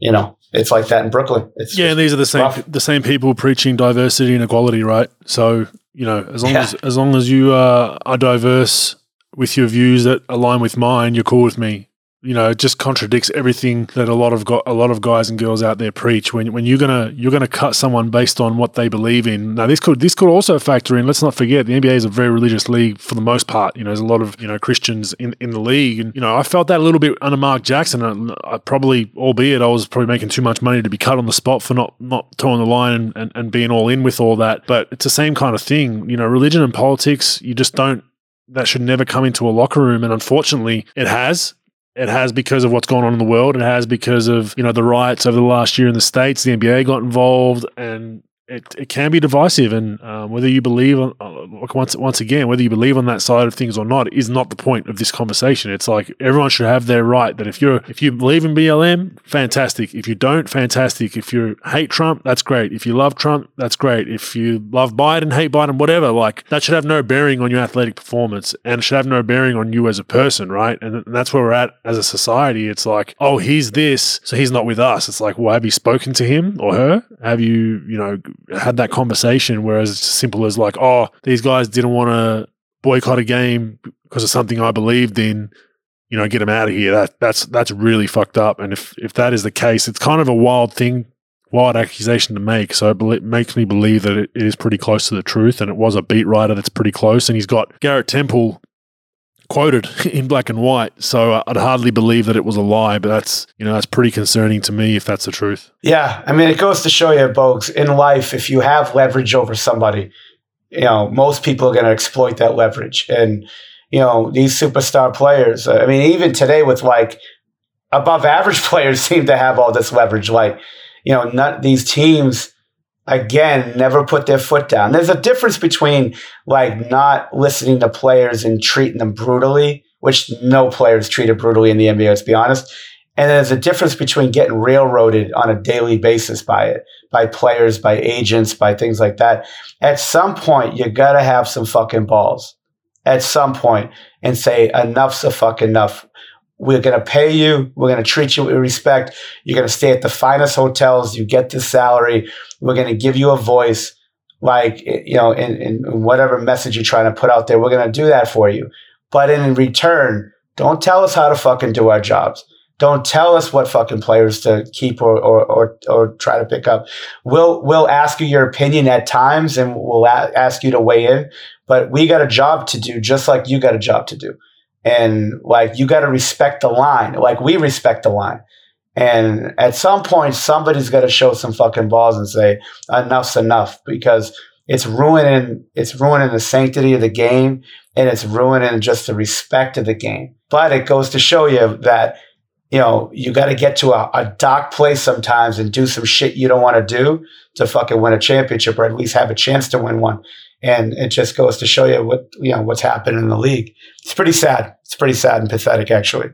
you know, it's like that in Brooklyn. And these are the same people preaching diversity and equality, right? So, you know, as long as you are diverse with your views that align with mine, you're cool with me. You know, it just contradicts everything that a lot of guys and girls out there preach. When you're gonna cut someone based on what they believe in. Now, this could also factor in. Let's not forget, the NBA is a very religious league for the most part. You know, there's a lot of, you know, Christians in the league, and, you know, I felt that a little bit under Mark Jackson. I probably, albeit I was probably making too much money to be cut on the spot for not towing the line and being all in with all that. But it's the same kind of thing. You know, religion and politics, you just don't. That should never come into a locker room, and unfortunately, it has. It has, because of what's going on in the world. It has because of, you know, the riots over the last year in the States. The NBA got involved, and it can be divisive. And whether you believe on, once again, whether you believe on that side of things or not is not the point of this conversation. It's like, everyone should have their right that if you believe in BLM, fantastic. If you don't, fantastic. If you hate Trump, that's great. If you love Trump, that's great. If you love Biden, hate Biden, whatever, like, that should have no bearing on your athletic performance, and it should have no bearing on you as a person, right? And that's where we're at as a society. It's like, oh, he's this, so he's not with us. It's like, well, have you spoken to him or her? Have you, you know, had that conversation? Whereas it's as simple as like, oh, these guys didn't want to boycott a game because of something I believed in, you know, get them out of here. That's really fucked up. And if that is the case, it's kind of a wild accusation to make. So it makes me believe that it is pretty close to the truth, and it was a beat writer that's pretty close, and he's got Garrett Temple quoted in black and white, so I'd hardly believe that it was a lie. But that's, you know, that's pretty concerning to me if that's the truth. Yeah, I mean, it goes to show you, Bogues, in life, if you have leverage over somebody, you know, most people are going to exploit that leverage. And, you know, these superstar players, I mean, even today with like above average players seem to have all this leverage. Like, you know, not these teams, again, never put their foot down. There's a difference between like not listening to players and treating them brutally, which no players treated brutally in the NBA, let's be honest. And there's a difference between getting railroaded on a daily basis by it, by players, by agents, by things like that. At some point, you got to have some fucking balls at some point and say, enough's a fucking enough. We're going to pay you. We're going to treat you with respect. You're going to stay at the finest hotels. You get this salary. We're going to give you a voice, like, you know, in whatever message you're trying to put out there. We're going to do that for you. But in return, don't tell us how to fucking do our jobs. Don't tell us what fucking players to keep or try to pick up. We'll ask you your opinion at times, and we'll ask you to weigh in. But we got a job to do, just like you got a job to do. And like, you got to respect the line, like we respect the line. And at some point, somebody's got to show some fucking balls and say, enough's enough, because it's ruining the sanctity of the game, and it's ruining just the respect of the game. But it goes to show you that, you know, you got to get to a dark place sometimes and do some shit you don't want to do to fucking win a championship, or at least have a chance to win one. And it just goes to show you what, you know, what's happened in the league. It's pretty sad. It's pretty sad and pathetic, actually.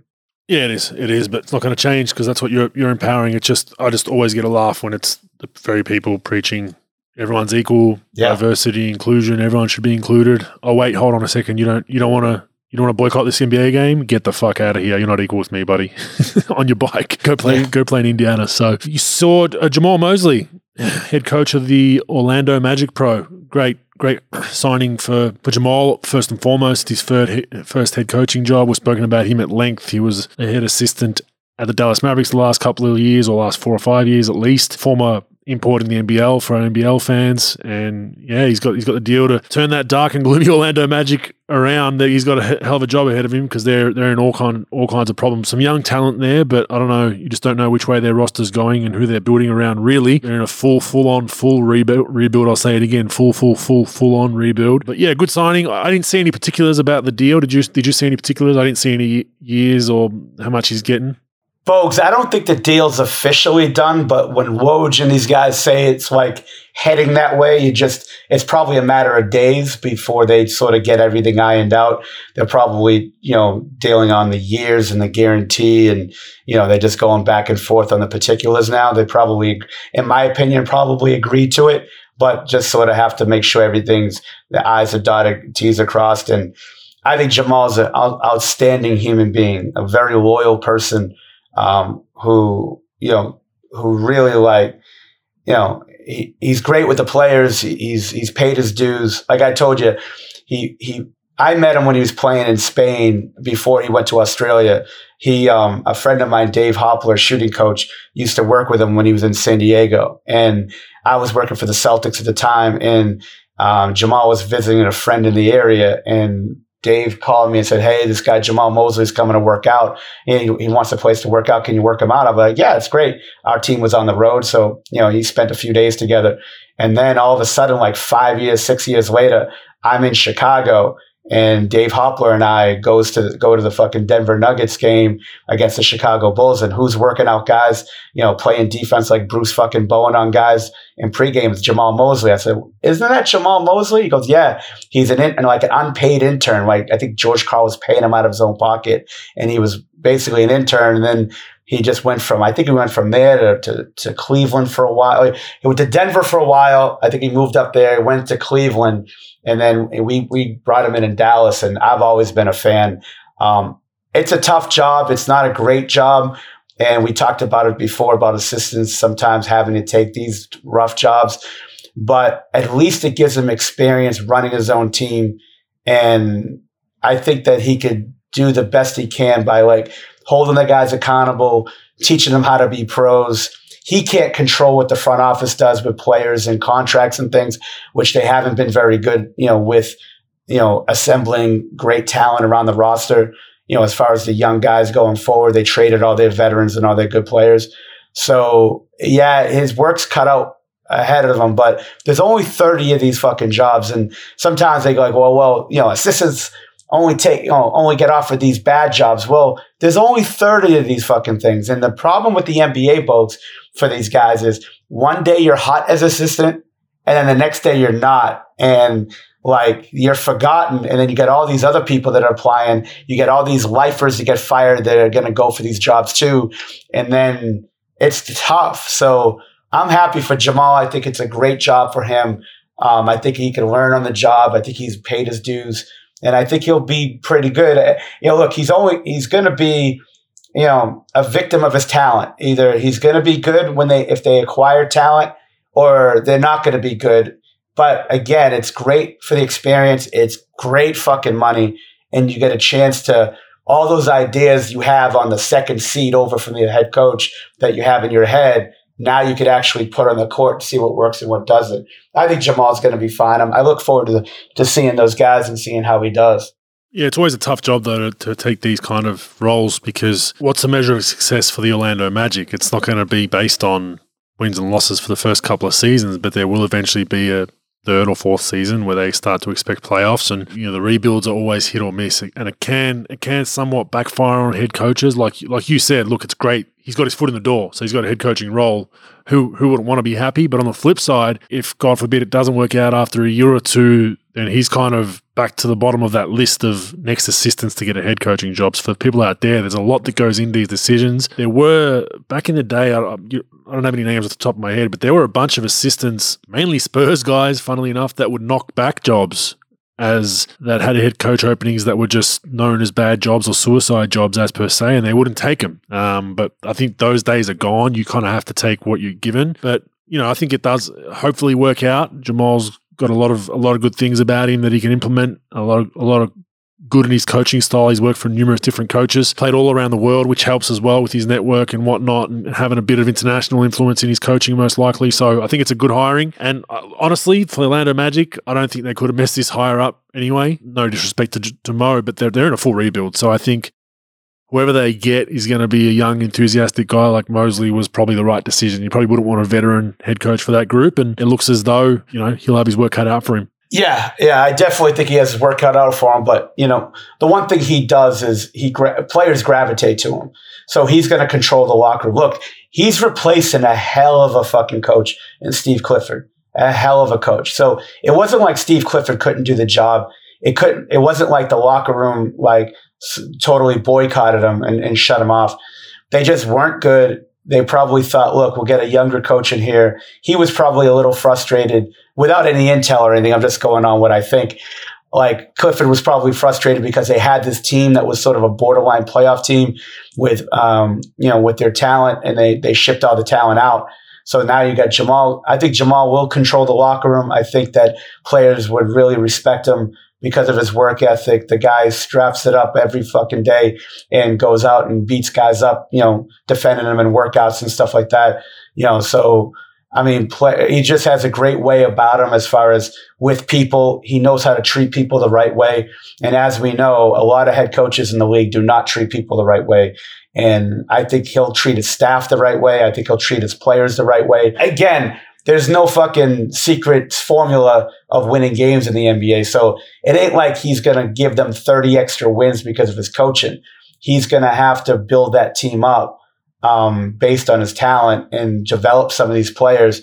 Yeah, it is. It is, but it's not going to change, because that's what you're empowering. It's just, I just always get a laugh when it's the very people preaching everyone's equal, diversity, inclusion. Everyone should be included. Oh wait, hold on a second. You don't want to boycott this NBA game? Get the fuck out of here. You're not equal with me, buddy. On your bike. Go play in Indiana. So you saw Jamal Mosley, head coach of the Orlando Magic Pro. Great signing for Jamal, first and foremost. His first head coaching job. We've spoken about him at length. He was a head assistant at the Dallas Mavericks the last couple of years, or last 4 or 5 years at least. Former import in the NBL for our NBL fans, and yeah, he's got the deal to turn that dark and gloomy Orlando Magic around. He's got a hell of a job ahead of him, because they're in all kinds of problems. Some young talent there, but I don't know. You just don't know which way their roster's going and who they're building around. Really, they're in a full on rebuild. I'll say it again, full on rebuild. But yeah, good signing. I didn't see any particulars about the deal. Did you see any particulars? I didn't see any years or how much he's getting. Bogues, I don't think the deal's officially done, but when Woj and these guys say it's like heading that way, it's probably a matter of days before they sort of get everything ironed out. They're probably, you know, dealing on the years and the guarantee, and, you know, they're just going back and forth on the particulars now. They probably, in my opinion, probably agreed to it, but just sort of have to make sure everything's, the I's are dotted, T's are crossed. And I think Jamal's an outstanding human being, a very loyal person. Who really, like, you know, he's great with the players. He's paid his dues. Like I told you, I met him when he was playing in Spain before he went to Australia. He, a friend of mine, Dave Hoppler, shooting coach, used to work with him when he was in San Diego. And I was working for the Celtics at the time, and Jamal was visiting a friend in the area, and Dave called me and said, "Hey, this guy Jamal Mosley is coming to work out, and he wants a place to work out. Can you work him out?" I'm like, "Yeah, it's great." Our team was on the road, so, you know, he spent a few days together. And then all of a sudden, like 6 years later, I'm in Chicago, and Dave Hoppler and I go to the fucking Denver Nuggets game against the Chicago Bulls, and who's working out guys, you know, playing defense like Bruce fucking Bowen on guys in pregame with Jamal Mosley. I said, "Isn't that Jamal Mosley?" He goes, "Yeah, he's an unpaid intern. Like, I think George Karl was paying him out of his own pocket, and he was basically an intern." And then he just went from, I think he went from there to Cleveland for a while. He went to Denver for a while. I think he moved up there, went to Cleveland. And then we brought him in Dallas, and I've always been a fan. It's a tough job. It's not a great job. And we talked about it before, about assistants sometimes having to take these rough jobs. But at least it gives him experience running his own team. And I think that he could do the best he can by, like, holding the guys accountable, teaching them how to be pros. He can't control what the front office does with players and contracts and things, which they haven't been very good, you know, with, you know, assembling great talent around the roster. You know, as far as the young guys going forward, they traded all their veterans and all their good players. So yeah, his work's cut out ahead of him, but there's only 30 of these fucking jobs. And sometimes they go like, well, you know, assistants only get offered these bad jobs. Well, there's only 30 of these fucking things. And the problem with the NBA, folks, for these guys is one day you're hot as assistant, and then the next day you're not. And like, you're forgotten. And then you get all these other people that are applying. You get all these lifers that get fired that are going to go for these jobs too. And then it's tough. So I'm happy for Jamal. I think it's a great job for him. I think he can learn on the job. I think he's paid his dues, and I think he'll be pretty good. You know, look, he's going to be, you know, a victim of his talent. Either he's going to be good if they acquire talent, or they're not going to be good. But again, it's great for the experience. It's great fucking money, and you get a chance to all those ideas you have on the second seat over from the head coach that you have in your head. Now you could actually put on the court and see what works and what doesn't. I think Jamal's going to be fine. I look forward to seeing those guys and seeing how he does. Yeah, it's always a tough job, though, to take these kind of roles, because what's the measure of success for the Orlando Magic? It's not going to be based on wins and losses for the first couple of seasons, but there will eventually be a third or fourth season where they start to expect playoffs, and you know the rebuilds are always hit or miss, and it can somewhat backfire on head coaches. Like you said, look, it's great. He's got his foot in the door, so he's got a head coaching role. Who wouldn't want to be happy? But on the flip side, if God forbid it doesn't work out after a year or two, then he's kind of back to the bottom of that list of next assistants to get a head coaching jobs. For people out there, there's a lot that goes into these decisions. There were back in the day. I don't have any names off the top of my head, but there were a bunch of assistants, mainly Spurs guys, funnily enough, that would knock back jobs that had head coach openings that were just known as bad jobs or suicide jobs as per se, and they wouldn't take them. But I think those days are gone. You kind of have to take what you're given. But, you know, I think it does hopefully work out. Jamal's got a lot of good things about him that he can implement, a lot of good in his coaching style. He's worked for numerous different coaches, played all around the world, which helps as well with his network and whatnot, and having a bit of international influence in his coaching most likely. So I think it's a good hiring. And honestly, for the Orlando Magic, I don't think they could have messed this hire up anyway. No disrespect to Mo, but they're in a full rebuild. So I think whoever they get is going to be a young, enthusiastic guy like Mosley was probably the right decision. You probably wouldn't want a veteran head coach for that group. And it looks as though, you know, he'll have his work cut out for him. Yeah, I definitely think he has his work cut out for him. But, you know, the one thing he does is players gravitate to him. So he's going to control the locker room. Look, he's replacing a hell of a fucking coach in Steve Clifford, a hell of a coach. So it wasn't like Steve Clifford couldn't do the job. It wasn't like the locker room totally boycotted him and shut him off. They just weren't good. They probably thought, look, we'll get a younger coach in here. He was probably a little frustrated without any intel or anything. I'm just going on what I think. Like, Clifford was probably frustrated because they had this team that was sort of a borderline playoff team with, you know, with their talent, and they shipped all the talent out. So now you got Jamal. I think Jamal will control the locker room. I think that players would really respect him because of his work ethic. The guy straps it up every fucking day and goes out and beats guys up, you know, defending them in workouts and stuff like that. You know, so, I mean, he just has a great way about him as far as with people. He knows how to treat people the right way. And as we know, a lot of head coaches in the league do not treat people the right way. And I think he'll treat his staff the right way. I think he'll treat his players the right way. Again, there's no fucking secret formula of winning games in the NBA. So it ain't like he's going to give them 30 extra wins because of his coaching. He's going to have to build that team up based on his talent and develop some of these players.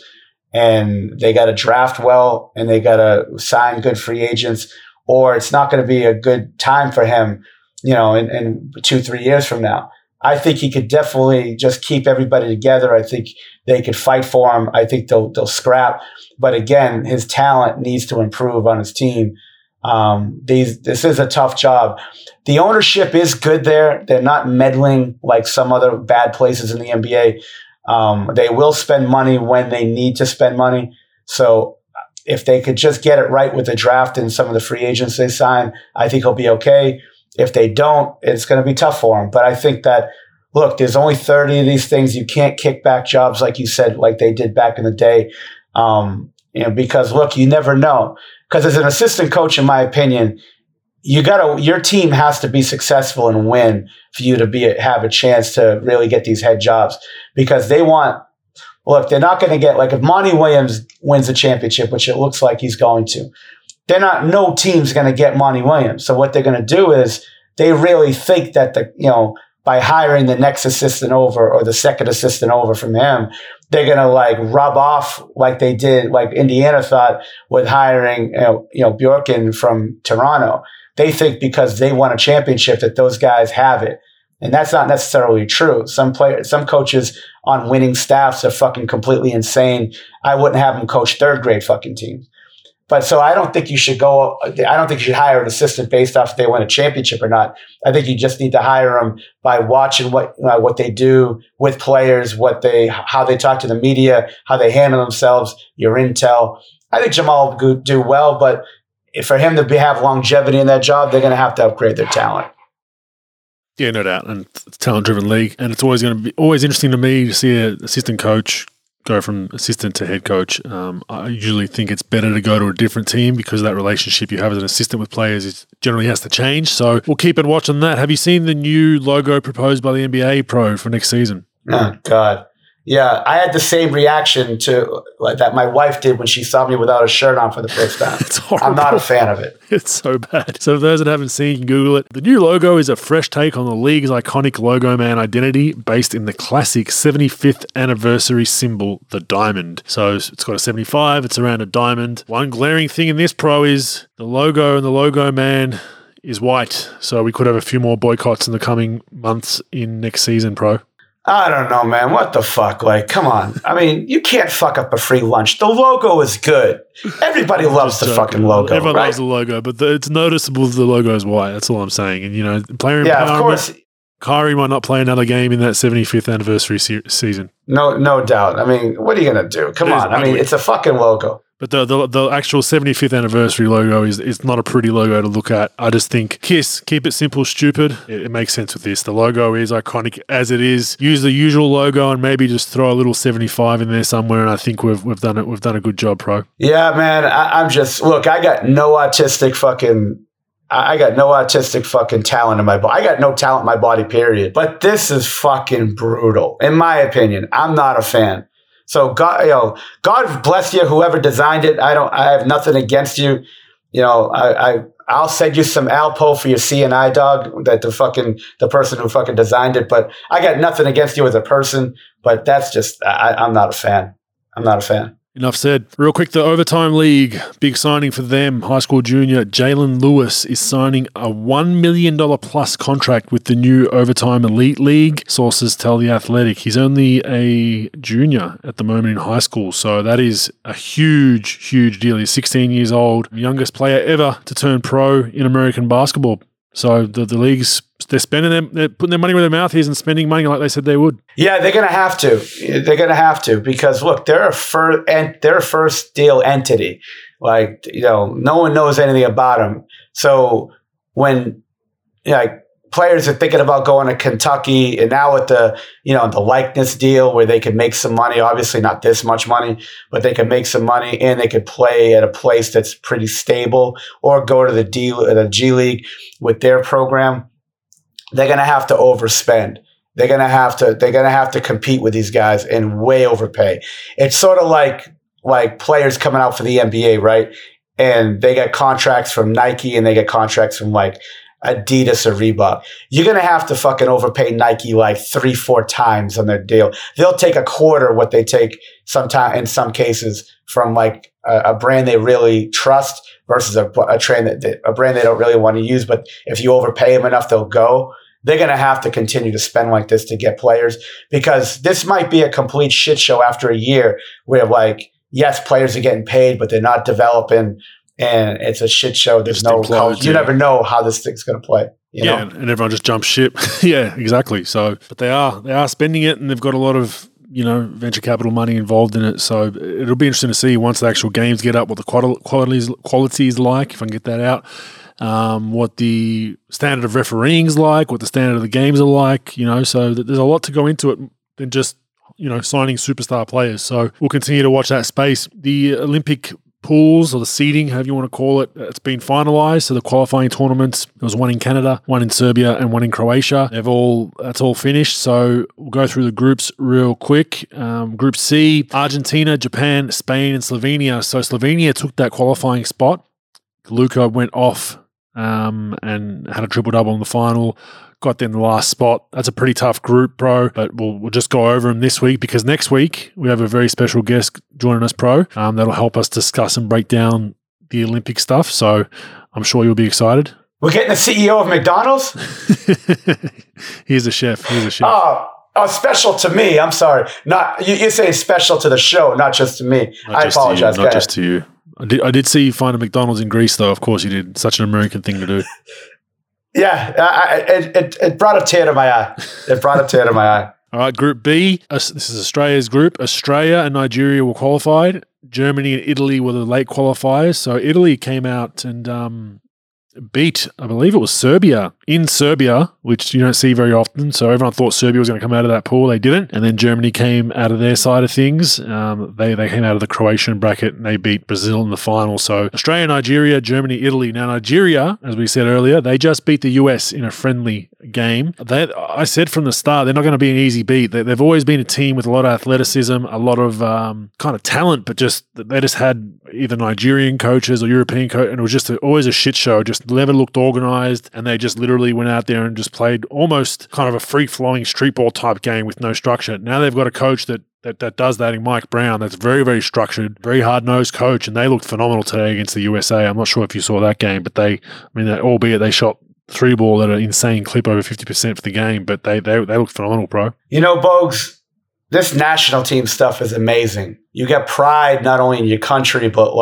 And they got to draft well, and they got to sign good free agents, or it's not going to be a good time for him, you know, in 2-3 years from now. I think he could definitely just keep everybody together. I think they could fight for him. I think they'll scrap. But again, his talent needs to improve on his team. This is a tough job. The ownership is good there. They're not meddling like some other bad places in the NBA. They will spend money when they need to spend money. So if they could just get it right with the draft and some of the free agents they sign, I think he'll be okay. If they don't, it's going to be tough for them. But I think that, look, there's only 30 of these things. You can't kick back jobs like you said, like they did back in the day. You know, because, look, you never know. Because as an assistant coach, in my opinion, your team has to be successful and win for you to have a chance to really get these head jobs. Because they're not going to get, like, if Monty Williams wins a championship, which it looks like he's going to, no team's going to get Monty Williams. So what they're going to do is they really think that by hiring the next assistant over or the second assistant over from him, they're going to rub off like they did, like Indiana thought with hiring, Bjorken from Toronto. They think because they won a championship that those guys have it. And that's not necessarily true. Some coaches on winning staffs are fucking completely insane. I wouldn't have them coach third grade fucking teams. But so I don't think you should go. I don't think you should hire an assistant based off if they win a championship or not. I think you just need to hire them by watching what they do with players, how they talk to the media, how they handle themselves, your intel. I think Jamal will do well, but for him to have longevity in that job, they're going to have to upgrade their talent. Yeah, no doubt, and it's a talent-driven league, and it's always going to be always interesting to me to see an assistant coach go from assistant to head coach. I usually think it's better to go to a different team because that relationship you have as an assistant with players is generally has to change. So we'll keep a watch on that. Have you seen the new logo proposed by the NBA Pro for next season? Oh, God. Yeah, I had the same reaction to that my wife did when she saw me without a shirt on for the first time. It's horrible. I'm not a fan of it. It's so bad. So for those that haven't seen, you can Google it. The new logo is a fresh take on the league's iconic logo man identity based in the classic 75th anniversary symbol, the diamond. So it's got a 75, it's around a diamond. One glaring thing in this pro is the logo and the logo man is white. So we could have a few more boycotts in the coming months in next season, pro. I don't know, man. What the fuck? Like, come on. I mean, you can't fuck up a free lunch. The logo is good. Everybody loves the fucking logo. Everyone loves the logo, but it's noticeable the logo is white. That's all I'm saying. And, you know, player empowerment. Yeah, of course. Kyrie might not play another game in that 75th anniversary season. No doubt. I mean, what are you going to do? Come on. I mean, it's a fucking logo. But the actual 75th anniversary logo is not a pretty logo to look at. I just think, KISS, keep it simple, stupid. It makes sense with this. The logo is iconic as it is. Use the usual logo and maybe just throw a little 75 in there somewhere, and I think we've done it. We've done a good job, pro. Yeah, man. I got no artistic fucking talent in my body. I got no talent in my body, period. But this is fucking brutal, in my opinion. I'm not a fan. So God bless you, whoever designed it. I have nothing against you. You know, I'll send you some Alpo for your C&I dog, that the person who fucking designed it. But I got nothing against you as a person. But that's just I'm not a fan. I'm not a fan. Enough said. Real quick, the Overtime League, big signing for them. High school junior Jalen Lewis is signing a $1 million plus contract with the new Overtime Elite League. Sources tell The Athletic. He's only a junior at the moment in high school, so that is a huge, huge deal. He's 16 years old, youngest player ever to turn pro in American basketball. So the league's, they're putting their money where their mouth is and spending money like they said they would. Yeah, they're going to have to. They're going to have to because, look, they're a first deal entity. Like, you know, no one knows anything about them. So when, players are thinking about going to Kentucky, and now with the likeness deal where they could make some money, obviously not this much money, but they could make some money and they could play at a place that's pretty stable or go to the G League with their program. They're going to have to overspend. They're going to have to compete with these guys and way overpay. It's sort of like players coming out for the NBA, right? And they got contracts from Nike and they get contracts from Adidas or Reebok. You're going to have to fucking overpay Nike 3-4 times on their deal. They'll take a quarter what they take sometime in some cases from a brand they really trust versus a brand they don't really want to use. But if you overpay them enough, they'll go. They're going to have to continue to spend like this to get players because this might be a complete shit show after a year where yes, players are getting paid, but they're not developing. And it's a shit show. There's no college. You never know how this thing's going to play. You know? And everyone just jumps ship. Yeah, exactly. So, but they are spending it, and they've got a lot of venture capital money involved in it. So it'll be interesting to see once the actual games get up what the quality is like. If I can get that out. What the standard of refereeing is like, what the standard of the games are like. So there's a lot to go into it than just signing superstar players. So we'll continue to watch that space. The Olympic pools or the seeding, however you want to call it, it's been finalized. So the qualifying tournaments, there was one in Canada, one in Serbia, and one in Croatia. That's all finished. So we'll go through the groups real quick. Group C, Argentina, Japan, Spain, and Slovenia. So Slovenia took that qualifying spot. Luka went off and had a triple-double in the final. Got them the last spot. That's a pretty tough group, bro, but we'll just go over them this week because next week we have a very special guest joining us, bro. That'll help us discuss and break down the Olympic stuff. So I'm sure you'll be excited. We're getting the CEO of McDonald's? He's a chef. He's a chef. Oh, special to me. I'm sorry. Not you say special to the show, not just to me. I apologize, guys. Not just to you. I did see you find a McDonald's in Greece, though. Of course you did. Such an American thing to do. Yeah, it brought a tear to my eye. It brought a tear to my eye. All right, Group B. This is Australia's group. Australia and Nigeria were qualified. Germany and Italy were the late qualifiers. So Italy came out and beat, I believe it was Serbia, in Serbia, which you don't see very often. So everyone thought Serbia was going to come out of that pool. They didn't. And then Germany came out of their side of things. They came out of the Croatian bracket and they beat Brazil in the final. So Australia, Nigeria, Germany, Italy. Now, Nigeria, as we said earlier, they just beat the US in a friendly game. I said from the start, they're not going to be an easy beat. They've always been a team with a lot of athleticism, a lot of kind of talent, but just they just had either Nigerian coaches or European coaches, and it was just always a shit show. Just never looked organized, and they just literally went out there and just played almost kind of a free-flowing street ball type game with no structure. Now they've got a coach that does that in Mike Brown. That's very, very structured, very hard-nosed coach, and they looked phenomenal today against the USA. I'm not sure if you saw that game, but albeit they shot three ball at an insane clip, over 50% for the game, but they looked phenomenal, bro. You know, Bogues, this national team stuff is amazing. You get pride not only in your country, but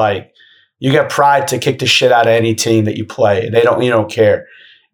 you get pride to kick the shit out of any team that you play. You don't care.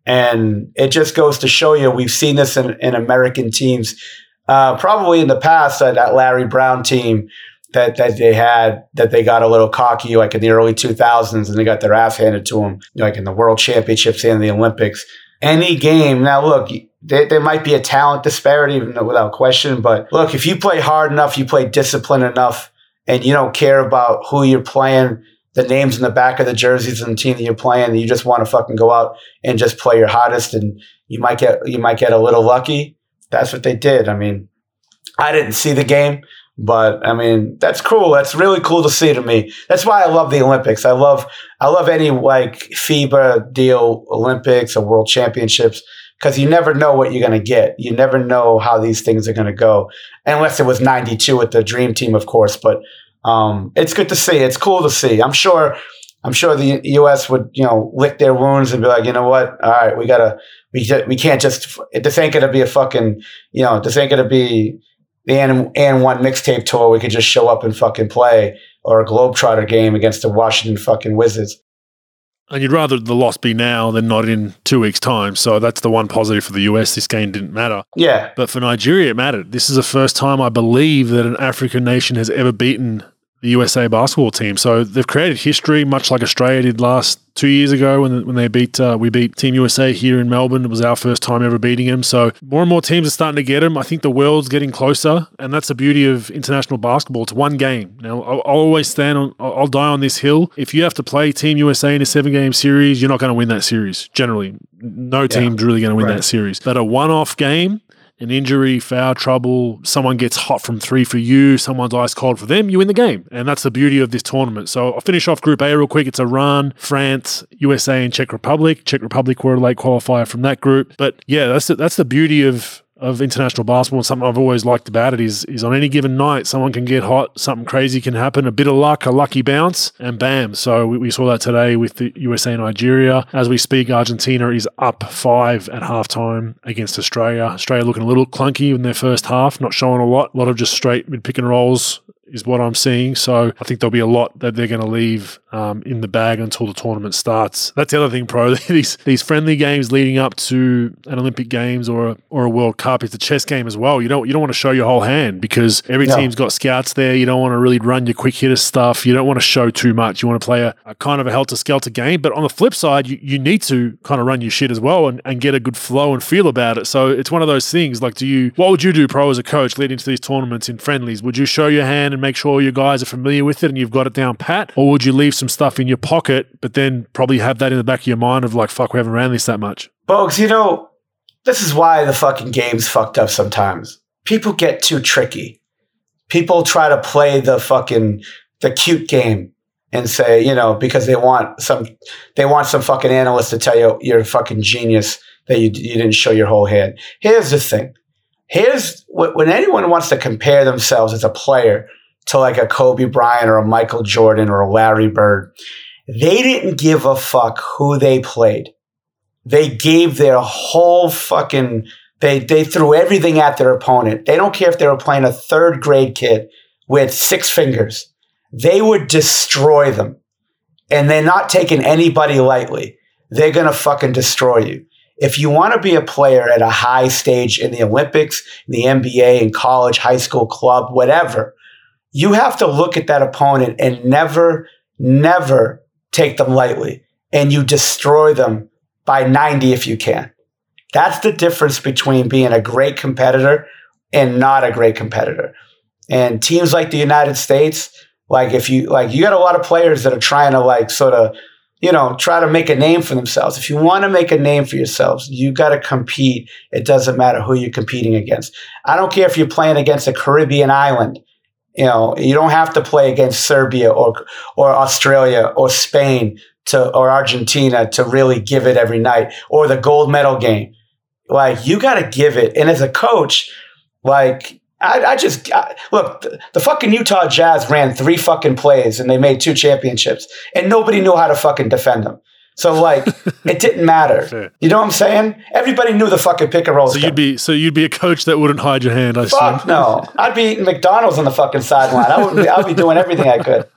And it just goes to show you, we've seen this in American teams, probably in the past, that Larry Brown team that they had, that they got a little cocky, in the early 2000s, and they got their ass handed to them, in the World Championships and the Olympics. Any game. Now, look, there might be a talent disparity without question, but look, if you play hard enough, you play disciplined enough, and you don't care about who you're playing, the names in the back of the jerseys and the team that you're playing, and you just want to fucking go out and just play your hottest, and you might get a little lucky. That's what they did. I mean, I didn't see the game, but I mean, that's cool. That's really cool to see to me. That's why I love the Olympics. I love any FIBA deal, Olympics or World Championships, because you never know what you're going to get. You never know how these things are going to go, unless it was 92 with the Dream Team, of course, but it's good to see. It's cool to see. I'm sure the U.S. would, lick their wounds and be like, you know what? All right, we can't just. This ain't gonna be a fucking, this ain't gonna be the and one mixtape tour. We could just show up and fucking play, or a Globetrotter game against the Washington fucking Wizards. And you'd rather the loss be now than not in 2 weeks' time. So that's the one positive for the US. This game didn't matter. Yeah, but for Nigeria, it mattered. This is the first time I believe that an African nation has ever beaten the USA basketball team. So they've created history, much like Australia did 2 years ago when they beat Team USA here in Melbourne. It was our first time ever beating them. So more and more teams are starting to get them. I think the world's getting closer, and that's the beauty of international basketball. It's one game. Now, I'll always I'll die on this hill. If you have to play Team USA in a 7-game series, you're not going to win that series. Generally, no team's really going to win that series. But a one-off game, an injury, foul trouble, someone gets hot from three for you, someone's ice cold for them, you win the game. And that's the beauty of this tournament. So I'll finish off Group A real quick. It's Iran, France, USA, and Czech Republic. Czech Republic were a late qualifier from that group. But yeah, that's the beauty of international basketball. And something I've always liked about it is on any given night, someone can get hot, something crazy can happen, a bit of luck, a lucky bounce, and bam. So we saw that today with the USA and Nigeria. As we speak, Argentina is up 5 at halftime against Australia. Australia looking a little clunky in their first half, not showing a lot of just straight mid-pick and rolls is what I'm seeing. So I think there'll be a lot that they're going to leave in the bag until the tournament starts. That's the other thing, pro. These friendly games leading up to an Olympic Games or a World Cup, it's a chess game as well. You don't want to show your whole hand because every team's got scouts there. You don't want to really run your quick hitter stuff. You don't want to show too much. You want to play a kind of a helter-skelter game. But on the flip side, you need to kind of run your shit as well and get a good flow and feel about it. So it's one of those things. What would you do, pro, as a coach leading to these tournaments in friendlies? Would you show your hand and make sure you guys are familiar with it and you've got it down pat? Or would you leave some stuff in your pocket, but then probably have that in the back of your mind of fuck, we haven't ran this that much? Bogues, this is why the fucking game's fucked up sometimes. People get too tricky. People try to play the fucking, the cute game and say, because they want some fucking analyst to tell you you're a fucking genius that you didn't show your whole hand. Here's the thing. When anyone wants to compare themselves as a player to a Kobe Bryant or a Michael Jordan or a Larry Bird, they didn't give a fuck who they played. they gave their whole fucking they threw everything at their opponent. They don't care if they were playing a third grade kid with six fingers. They would destroy them. And they're not taking anybody lightly. They're going to fucking destroy you. If you want to be a player at a high stage in the Olympics, in the NBA, in college, high school, club, whatever, you have to look at that opponent and never, never take them lightly. And you destroy them by 90 if you can. That's the difference between being a great competitor and not a great competitor. And teams like the United States, like if you like, you got a lot of players that are trying to like sort of, you know, try to make a name for themselves. If you want to make a name for yourselves, you got to compete. It doesn't matter who you're competing against. I don't care if you're playing against a Caribbean island. You know, you don't have to play against Serbia or Australia or Spain or Argentina to really give it every night or the gold medal game. Like, you got to give it. And as a coach, like, look, the fucking Utah Jazz ran three fucking plays and they made two championships and nobody knew how to fucking defend them. So like, it didn't matter. Fair. You know what I'm saying? Everybody knew the fucking pick and roll. So you'd be a coach that wouldn't hide your hand. Fuck no. I'd be eating McDonald's on the fucking sideline. I'd be doing everything I could.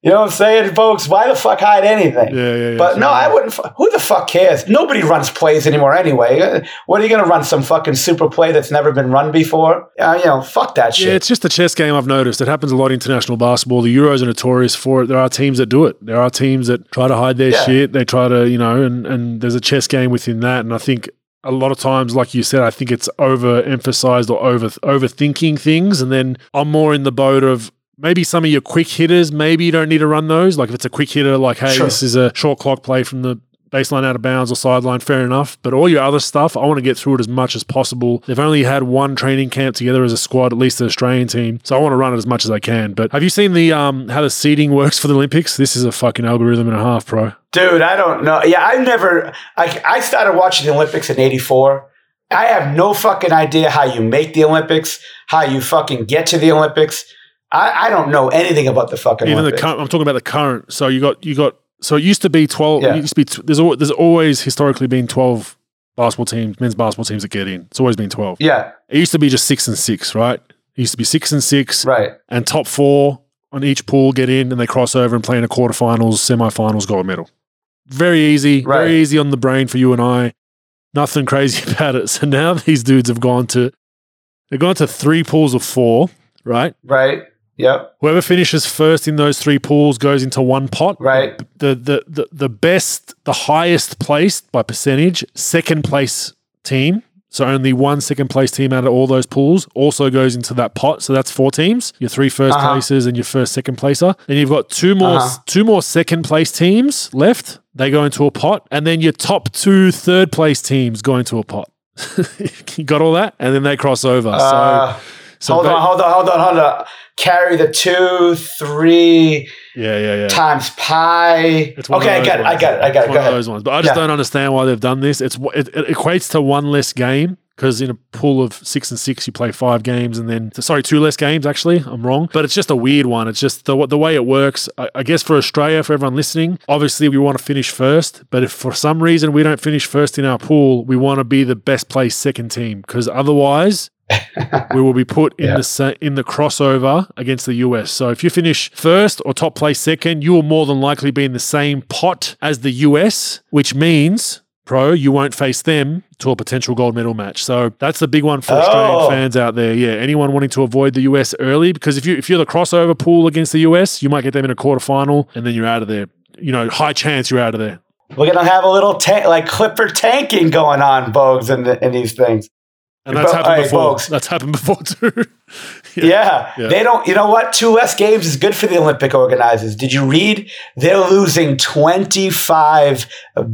You know what I'm saying, folks? Why the fuck hide anything? Yeah, but no, I wouldn't. Who the fuck cares? Nobody runs plays anymore anyway. What, are you going to run some fucking super play that's never been run before? Fuck that shit. Yeah, it's just a chess game I've noticed. It happens a lot in international basketball. The Euros are notorious for it. There are teams that do it. There are teams that try to hide their shit. They try to, and there's a chess game within that. And I think a lot of times, like you said, I think it's overemphasized or overthinking things. And then I'm more in the boat of, maybe some of your quick hitters, maybe you don't need to run those. Like if it's a quick hitter, like, hey, This is a short clock play from the baseline out of bounds or sideline, fair enough. But all your other stuff, I want to get through it as much as possible. They've only had one training camp together as a squad, at least the Australian team. So I want to run it as much as I can. But have you seen the how the seeding works for the Olympics? This is a fucking algorithm and a half, bro. Dude, I don't know. Yeah, I started watching the Olympics in 1984. I have no fucking idea how you make the Olympics, how you fucking get to the Olympics. I don't know anything about the fucking Olympics. I'm talking about the current. So you got. So it used to be 12. Yeah. It used to be there's always historically been 12 basketball teams, men's basketball teams that get in. It's always been 12. Yeah. It used to be just 6 and 6, right? It used to be 6 and 6, right? And top four on each pool get in, and they cross over and play in a quarterfinals, semifinals, gold medal. Very easy, right. Very easy on the brain for you and I. Nothing crazy about it. So now these dudes have gone to 3 pools of 4, right? Right. Yep. Whoever finishes first in those 3 pools goes into one pot. Right. The best, the highest placed by percentage, second place team. So only one second place team out of all those pools also goes into that pot. So that's 4 teams. Your 3 first places and your first second placer. And you've got two more second place teams left. They go into a pot, and then your top 2 third place teams go into a pot. You got all that, and then they cross over. So hold on. Carry the 2, 3 times pi. Okay, I got it. One of those ones. But I just don't understand why they've done this. It equates to one less game because in a pool of 6 and 6, you play 5 games and then, 2 less games actually. I'm wrong. But it's just a weird one. It's just the way it works. I guess for Australia, for everyone listening, obviously we want to finish first. But if for some reason we don't finish first in our pool, we want to be the best placed second team because otherwise... we will be put in the crossover against the US. So if you finish first or top place second, you will more than likely be in the same pot as the US, which means, you won't face them to a potential gold medal match. So that's the big one for Australian fans out there. Yeah, anyone wanting to avoid the US early, because if you're the crossover pool against the US, you might get them in a quarterfinal and then you're out of there. High chance you're out of there. We're going to have a little Clipper tanking going on, Bogues, in these things. And that's happened before. Folks. That's happened before too. Yeah. They don't, 2 less games is good for the Olympic organizers. Did you read? They're losing $25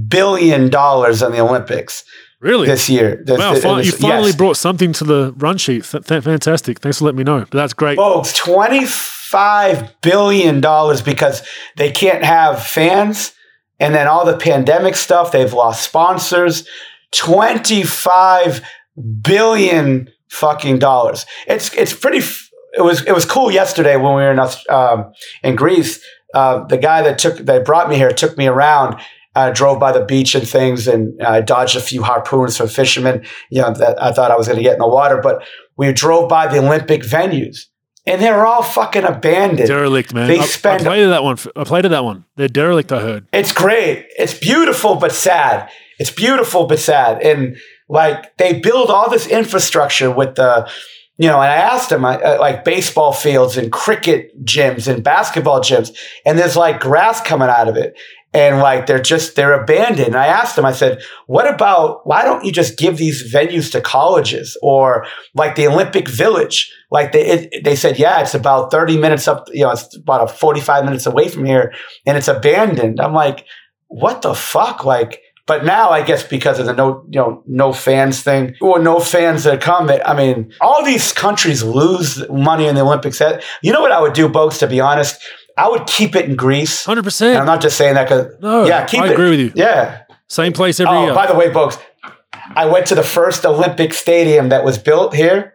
billion on the Olympics. Really? This year. You finally brought something to the run sheet. Fantastic. Thanks for letting me know. But that's great. Folks, $25 billion because they can't have fans. And then all the pandemic stuff, they've lost sponsors. $25 billion fucking dollars. It was cool yesterday when we were in Greece. The guy that brought me here took me around drove by the beach and things, and I dodged a few harpoons from fishermen, you know, that I thought I was going to get in the water. But we drove by the Olympic venues, and they're all fucking abandoned. Derelict, man. I played to that one. They're derelict, I heard. It's great. It's beautiful, but sad. And like, they build all this infrastructure with the, you know, and I asked them, like, baseball fields and cricket gyms and basketball gyms, and there's like grass coming out of it. And like, they're abandoned. And I asked them, I said, why don't you just give these venues to colleges or like the Olympic Village? Like they said, yeah, it's about 30 minutes up, you know, it's about 45 minutes away from here and it's abandoned. I'm like, what the fuck? Like, but now I guess because of the no fans thing or no fans that come, I mean, all these countries lose money in the Olympics. You know what I would do, Bogues, to be honest? I would keep it in Greece. 100%. And I'm not just saying that because I agree with you. Yeah. Same place every year. By the way, Bogues, I went to the first Olympic stadium that was built here.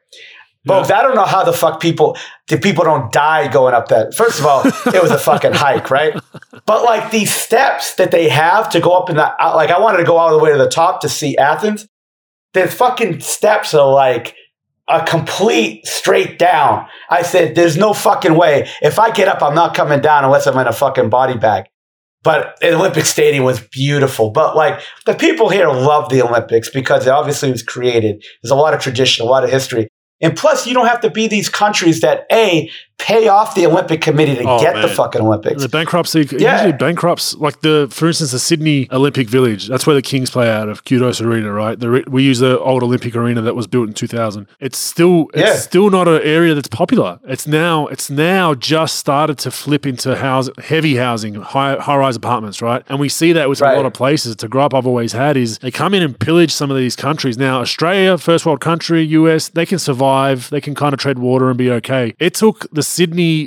Bogues, I don't know how the fuck people don't die going up that. First of all, it was a fucking hike, right? But like these steps that they have to go up in the, like I wanted to go all the way to the top to see Athens. The fucking steps are like a complete straight down. I said, there's no fucking way. If I get up, I'm not coming down unless I'm in a fucking body bag. But the Olympic Stadium was beautiful. But like the people here love the Olympics because it obviously was created. There's a lot of tradition, a lot of history. And plus, you don't have to be these countries that, A, pay off the Olympic Committee to the fucking Olympics. The bankruptcy, usually bankrupts, like for instance, the Sydney Olympic Village. That's where the Kings play out of, Kudos Arena, right? We use the old Olympic Arena that was built in 2000. It's still not an area that's popular. It's now just started to flip into heavy housing, high-rise apartments, right? And we see that with a lot of places. It's a gripe I've always had is they come in and pillage some of these countries. Now, Australia, first world country, US, they can survive. They can kind of tread water and be okay. It took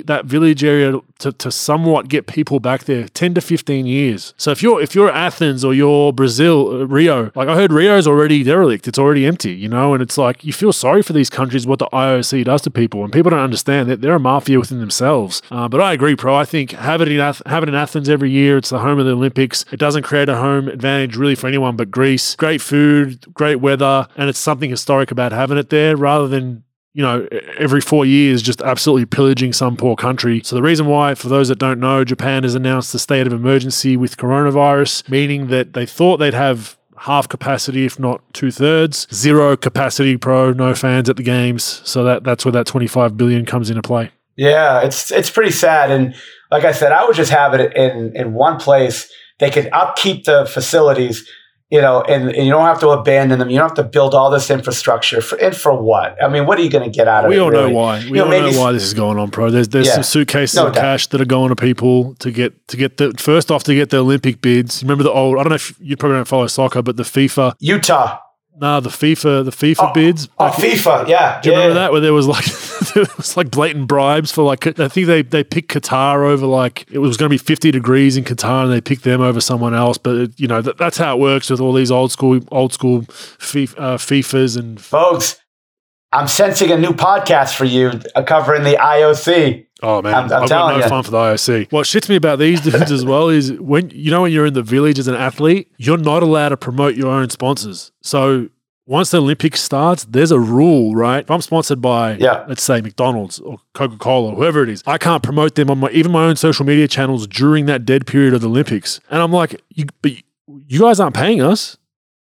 that village area to somewhat get people back there 10 to 15 years. So if you're Athens or you're Brazil, Rio, like I heard Rio's already derelict. It's already empty, you know, and it's like you feel sorry for these countries, what the IOC does to people, and people don't understand that they're a mafia within themselves. But I agree, Pro. I think have it in Athens every year. It's the home of the Olympics. It doesn't create a home advantage really for anyone but Greece. Great food, great weather, and it's something historic about having it there rather than, you know, every 4 years just absolutely pillaging some poor country. So the reason why, for those that don't know, Japan has announced a state of emergency with coronavirus, meaning that they thought they'd have half capacity, if not 2/3, zero capacity, Pro, no fans at the games. So that's where that 25 billion comes into play. Yeah, it's pretty sad. And like I said, I would just have it in one place. They could upkeep the facilities, you know, and you don't have to abandon them. You don't have to build all this infrastructure. For what? I mean, what are you going to get out of it? We all know why. We all know why this is going on, Pro. There's some suitcases of cash that are going to people to get the Olympic bids. Remember the old, I don't know if you probably don't follow soccer, but the FIFA. Utah. No, the FIFA bids. Oh, FIFA, yeah. Do you remember that where there was like there was like blatant bribes for like I think they picked Qatar over like it was going to be 50 degrees in Qatar and they picked them over someone else. But you know that's how it works with all these old school FIFAs and folks. I'm sensing a new podcast for you covering the IOC. Oh, man, I've got no fun for the IOC. What shits me about these dudes as well is when you're in the village as an athlete, you're not allowed to promote your own sponsors. So once the Olympics starts, there's a rule, right? If I'm sponsored by, let's say, McDonald's or Coca-Cola or whoever it is, I can't promote them on even my own social media channels during that dead period of the Olympics. And I'm like, but you guys aren't paying us.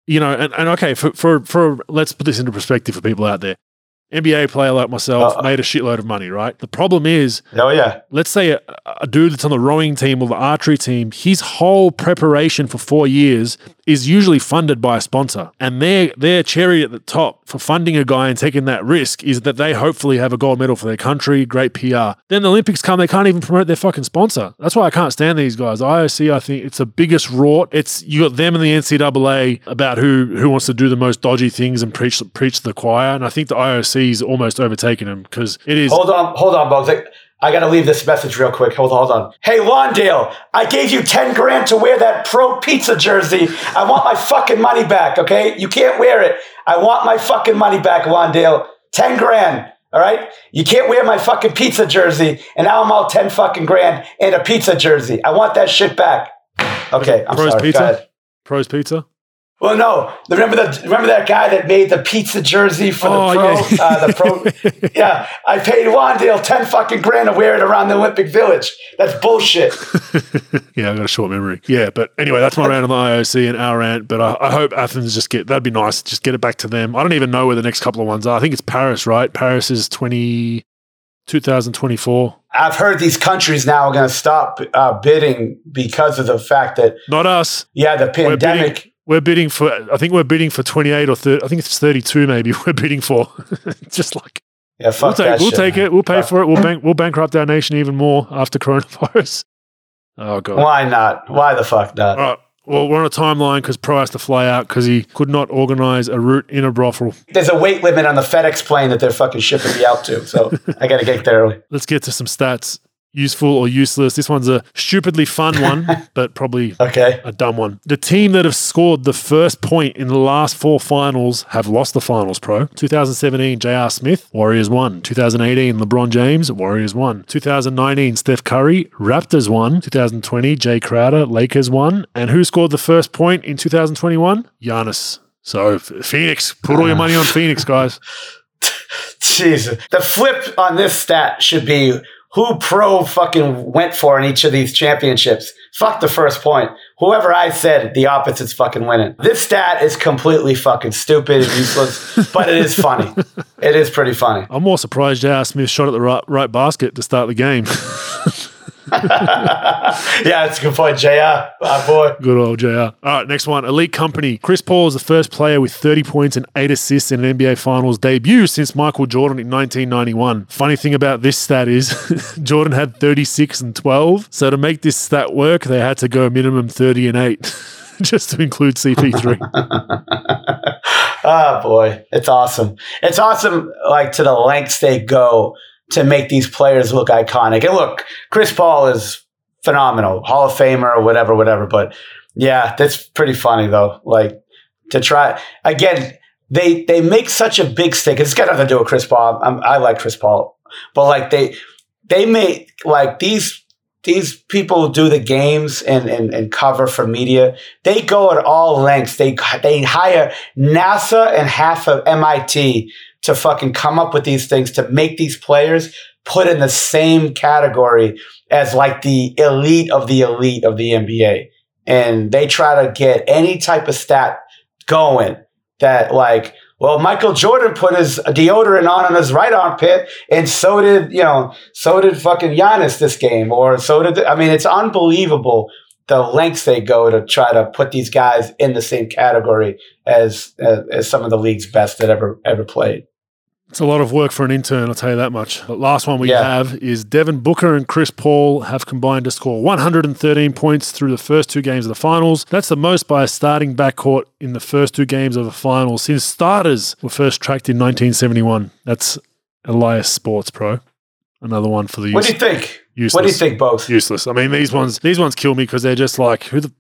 You know, and okay, for let's put this into perspective for people out there. NBA player like myself made a shitload of money, right? The problem is, let's say a dude that's on the rowing team or the archery team, his whole preparation for 4 years is usually funded by a sponsor. And their cherry at the top for funding a guy and taking that risk is that they hopefully have a gold medal for their country, great PR. Then the Olympics come, they can't even promote their fucking sponsor. That's why I can't stand these guys. IOC, I think it's the biggest rort. It's you got them and the NCAA about who wants to do the most dodgy things and preach the choir. And I think the IOC he's almost overtaken him because it is. Hold on, Bogues. I got to leave this message real quick. Hold on. Hey, Lawndale, I gave you $10,000 to wear that Pro Pizza jersey. I want my fucking money back, okay? You can't wear it. I want my fucking money back, Lawndale. $10,000, all right? You can't wear my fucking pizza jersey, and now I'm all $10,000 and a pizza jersey. I want that shit back. Okay, I'm Pro's sorry. Pizza? Pro's Pizza? Well, no. Remember that guy that made the pizza jersey for the Pro? Yeah. Yeah, I paid Wandale 10 fucking grand to wear it around the Olympic Village. That's bullshit. Yeah, I've got a short memory. Yeah, but anyway, that's my rant on the IOC and our rant, but I hope Athens that'd be nice. Just get it back to them. I don't even know where the next couple of ones are. I think it's Paris, right? Paris is 2024. I've heard these countries now are going to stop bidding because of the fact that not us. Yeah, the pandemic. We're bidding for 28 or 30. I think it's 32. Maybe we're bidding for just like yeah. Fuck that shit. We'll take it. We'll pay for it. We'll bankrupt our nation even more after coronavirus. Oh god. Why not? Why the fuck not? All right. Well, we're on a timeline because Pro has to fly out because he could not organize a route in a brothel. There's a weight limit on the FedEx plane that they're fucking shipping me out to, so I got to get there early. Let's get to some stats, useful or useless. This one's a stupidly fun one, but probably a dumb one. The team that have scored the first point in the last four finals have lost the finals, Pro. 2017, J.R. Smith, Warriors won. 2018, LeBron James, Warriors won. 2019, Steph Curry, Raptors won. 2020, Jay Crowder, Lakers won. And who scored the first point in 2021? Giannis. So, Phoenix. Put all your money on Phoenix, guys. Jesus. The flip on this stat should be... who Pro fucking went for in each of these championships? Fuck the first point. Whoever I said, the opposite's fucking winning. This stat is completely fucking stupid and useless, but it is funny. It is pretty funny. I'm more surprised J.R. Smith shot at the right basket to start the game. Yeah, it's a good point, JR. My boy. Good old JR. All right, next one. Elite company. Chris Paul is the first player with 30 points and 8 assists in an NBA Finals debut since Michael Jordan in 1991. Funny thing about this stat is Jordan had 36 and 12. So to make this stat work, they had to go minimum 30 and 8 just to include CP3. Oh, boy. It's awesome. It's awesome, like, to the lengths they go to make these players look iconic. And look, Chris Paul is phenomenal, Hall of Famer or whatever. But yeah, that's pretty funny though. Like to try again, they make such a big stick. It's got nothing to do with Chris Paul. I like Chris Paul, but like they make like these people do the games and cover for media. They go at all lengths. They hire NASA and half of MIT to fucking come up with these things to make these players put in the same category as like the elite of the NBA. And they try to get any type of stat going that like, well, Michael Jordan put his deodorant on his right armpit and so did fucking Giannis this game or it's unbelievable the lengths they go to try to put these guys in the same category as some of the league's best that ever played. It's a lot of work for an intern, I'll tell you that much. The last one we have is Devin Booker and Chris Paul have combined to score 113 points through the first two games of the finals. That's the most by a starting backcourt in the first two games of a final since starters were first tracked in 1971. That's Elias Sports, Pro. Another one for the useless. What do you think? Useless. What do you think, both? Useless. I mean, these ones kill me because they're just like, who can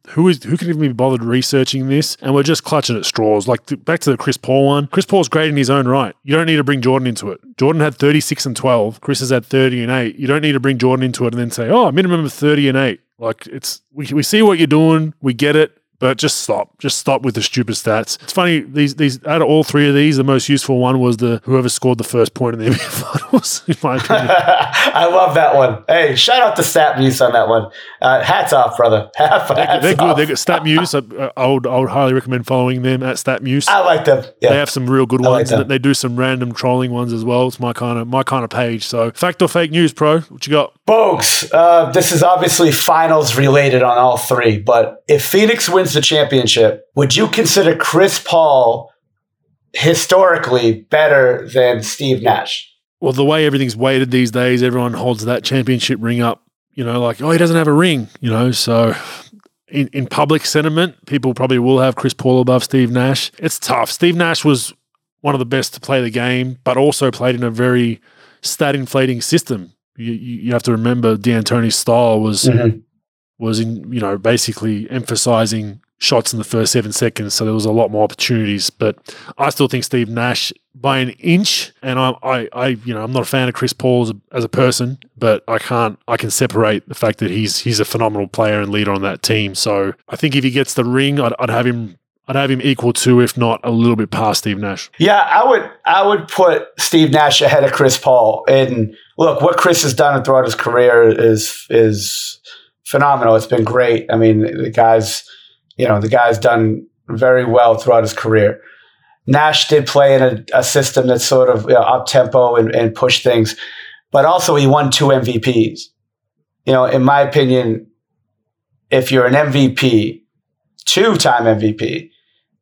even be bothered researching this? And we're just clutching at straws. Like, back to the Chris Paul one. Chris Paul's great in his own right. You don't need to bring Jordan into it. Jordan had 36 and 12. Chris has had 30 and 8. You don't need to bring Jordan into it and then say, oh, minimum of 30 and 8. Like, it's we see what you're doing. We get it. But just stop. Just stop with the stupid stats. It's funny, these out of all three of these, the most useful one was the whoever scored the first point in the NBA Finals, in my opinion. I love that one. Hey, shout out to Stat Muse on that one. Hats off, brother. They're good. They're good. Stat Muse, I would highly recommend following them at Stat Muse. I like them. Yeah. They have some real good ones. Like they do some random trolling ones as well. It's my kind of page. So fact or fake news, Pro? What you got? Bogues, this is obviously finals related on all three, but if Phoenix wins the championship, would you consider Chris Paul historically better than Steve Nash? Well, the way everything's weighted these days, everyone holds that championship ring up, like, oh, he doesn't have a ring, so... In public sentiment, people probably will have Chris Paul above Steve Nash. It's tough. Steve Nash was one of the best to play the game, but also played in a very stat-inflating system. You have to remember D'Antoni's style was basically emphasizing shots in the first 7 seconds, so there was a lot more opportunities. But I still think Steve Nash by an inch, and I'm not a fan of Chris Paul as a person, but I can separate the fact that he's a phenomenal player and leader on that team. So I think if he gets the ring, I'd have him equal to, if not a little bit past, Steve Nash. Yeah, I would put Steve Nash ahead of Chris Paul. And look, what Chris has done throughout his career is phenomenal. It's been great. I mean, the guy's done very well throughout his career. Nash did play in a system that's sort of up-tempo and push things, but also he won 2 MVPs. In my opinion, if you're an MVP, 2-time MVP,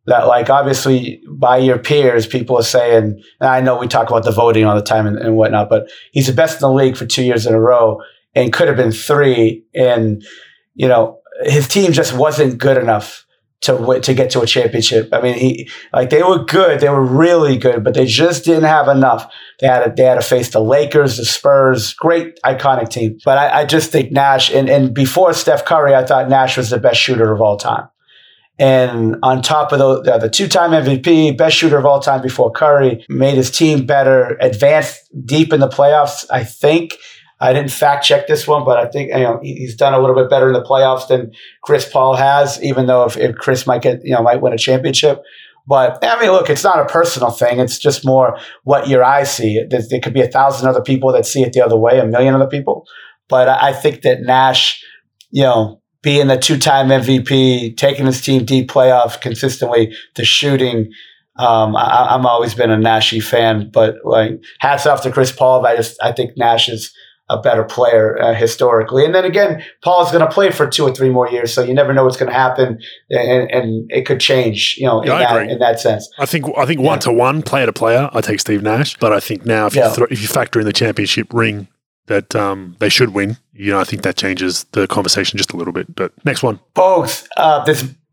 that obviously by your peers, people are saying, and I know we talk about the voting all the time and whatnot, but he's the best in the league for 2 years in a row and could have been 3. And, his team just wasn't good enough to get to a championship. I mean, they were good. They were really good, but they just didn't have enough. They had to face the Lakers, the Spurs, great iconic team. But I just think Nash, and before Steph Curry, I thought Nash was the best shooter of all time. And on top of the 2-time MVP, best shooter of all time before Curry, made his team better, advanced deep in the playoffs, I think. I didn't fact check this one, but I think he's done a little bit better in the playoffs than Chris Paul has, even though if Chris might get might win a championship. But I mean, look, it's not a personal thing. It's just more what your eyes see. There could be 1,000 other people that see it the other way, 1,000,000 other people. But I think that Nash, being the 2-time MVP, taking his team deep playoff consistently, the shooting. I'm always been a Nashy fan, but hats off to Chris Paul. But I think Nash is a better player historically. And then again, Paul's going to play for 2 or 3 more years, so you never know what's going to happen, and it could change, in that sense. I think one-to-one, player-to-player, I take Steve Nash, but I think now if you factor in the championship ring that they should win, I think that changes the conversation just a little bit. But next one. Bogues,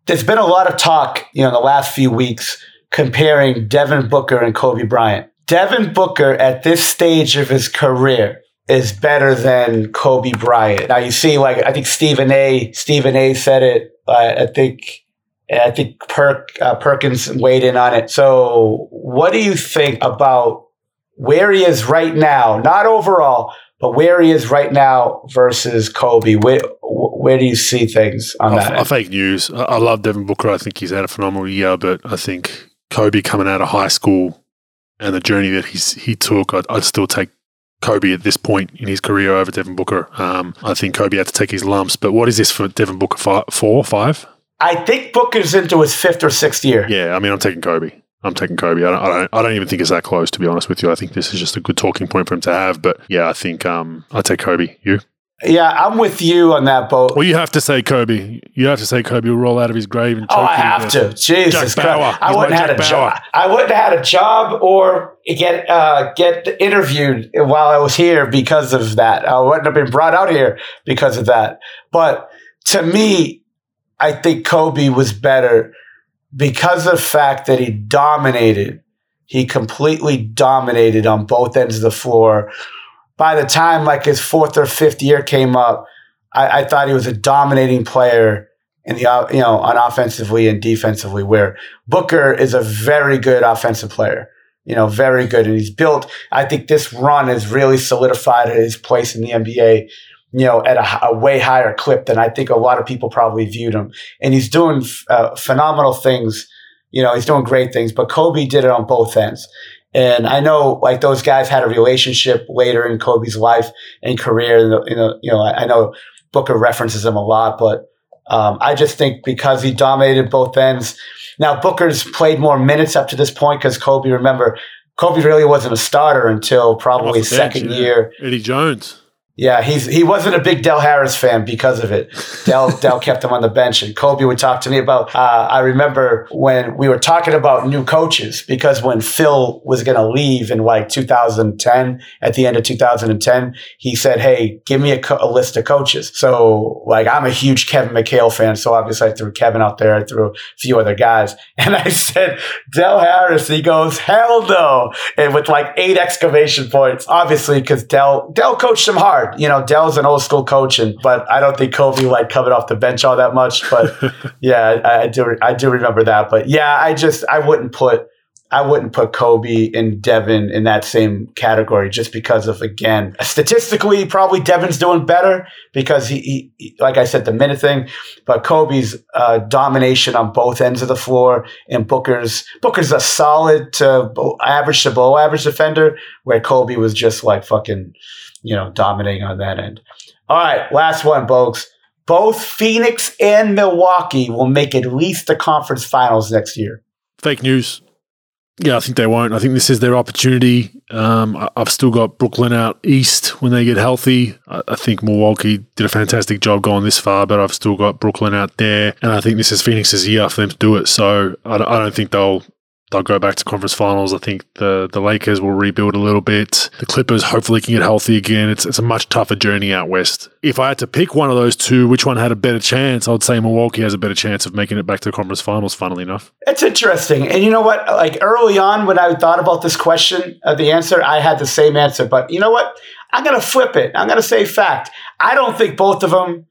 there's been a lot of talk, in the last few weeks comparing Devin Booker and Kobe Bryant. Devin Booker at this stage of his career is better than Kobe Bryant. Now you see, I think Stephen A. said it. I think Perkins weighed in on it. So, what do you think about where he is right now? Not overall, but where he is right now versus Kobe. Where do you see things on that? Fake news. I love Devin Booker. I think he's had a phenomenal year, but I think Kobe coming out of high school and the journey that he took, I'd still take Kobe at this point in his career over Devin Booker. I think Kobe had to take his lumps, but what is this for Devin Booker, 4 or 5? I think Booker's into his 5th or 6th year. Yeah, I mean, I'm taking Kobe. I don't even think it's that close, to be honest with you. I think this is just a good talking point for him to have, but yeah, I think I'd take Kobe. You? Yeah, I'm with you on that boat. Well, you have to say Kobe. He'll roll out of his grave and choke him. Oh, I have to. Jesus Christ. I wouldn't have had a job or get interviewed while I was here because of that. I wouldn't have been brought out here because of that. But to me, I think Kobe was better because of the fact that he dominated. He completely dominated on both ends of the floor. By the time his 4th or 5th year came up, I thought he was a dominating player in the on offensively and defensively. Where Booker is a very good offensive player, very good, and he's built. I think this run has really solidified his place in the NBA, at a way higher clip than I think a lot of people probably viewed him. And he's doing phenomenal things. He's doing great things. But Kobe did it on both ends. And I know, those guys had a relationship later in Kobe's life and career. I know Booker references him a lot, but I just think because he dominated both ends. Now, Booker's played more minutes up to this point because Kobe really wasn't a starter until probably second year. Eddie Jones. Yeah, he wasn't a big Dell Harris fan because of it. Dell kept him on the bench, and Kobe would talk to me about. I remember when we were talking about new coaches, because when Phil was going to leave in 2010, at the end of 2010, he said, "Hey, give me a list of coaches." So I'm a huge Kevin McHale fan, so obviously I threw Kevin out there. I threw a few other guys, and I said Dell Harris. He goes, "Hell no!" and with 8 exclamation points, obviously because Dell coached him hard. hard. You know, Dell's an old school coach, but I don't think Kobe like coming off the bench all that much. But yeah, I do remember that. But yeah, I wouldn't put Kobe and Devin in that same category just because of, again, statistically, probably Devin's doing better because he like I said, the minute thing, but Kobe's domination on both ends of the floor, and Booker's a solid to average to below average defender, where Kobe was just like fucking, you know, dominating on that end. All right, last one, Bogues. Both Phoenix and Milwaukee will make at least the conference finals next year. Fake news. Yeah, I think they won't. I think this is their opportunity. I've still got Brooklyn out east when they get healthy. I think Milwaukee did a fantastic job going this far, but I've still got Brooklyn out there, and I think this is Phoenix's year for them to do it. So I don't think they'll go back to conference finals. I think the Lakers will rebuild a little bit. The Clippers hopefully can get healthy again. It's a much tougher journey out west. If I had to pick one of those two, which one had a better chance, I would say Milwaukee has a better chance of making it back to the conference finals, funnily enough. It's interesting. And you know what? Like early on when I thought about this question, the answer, I had the same answer. But you know what? I'm going to flip it. I'm going to say fact. I don't think both of them,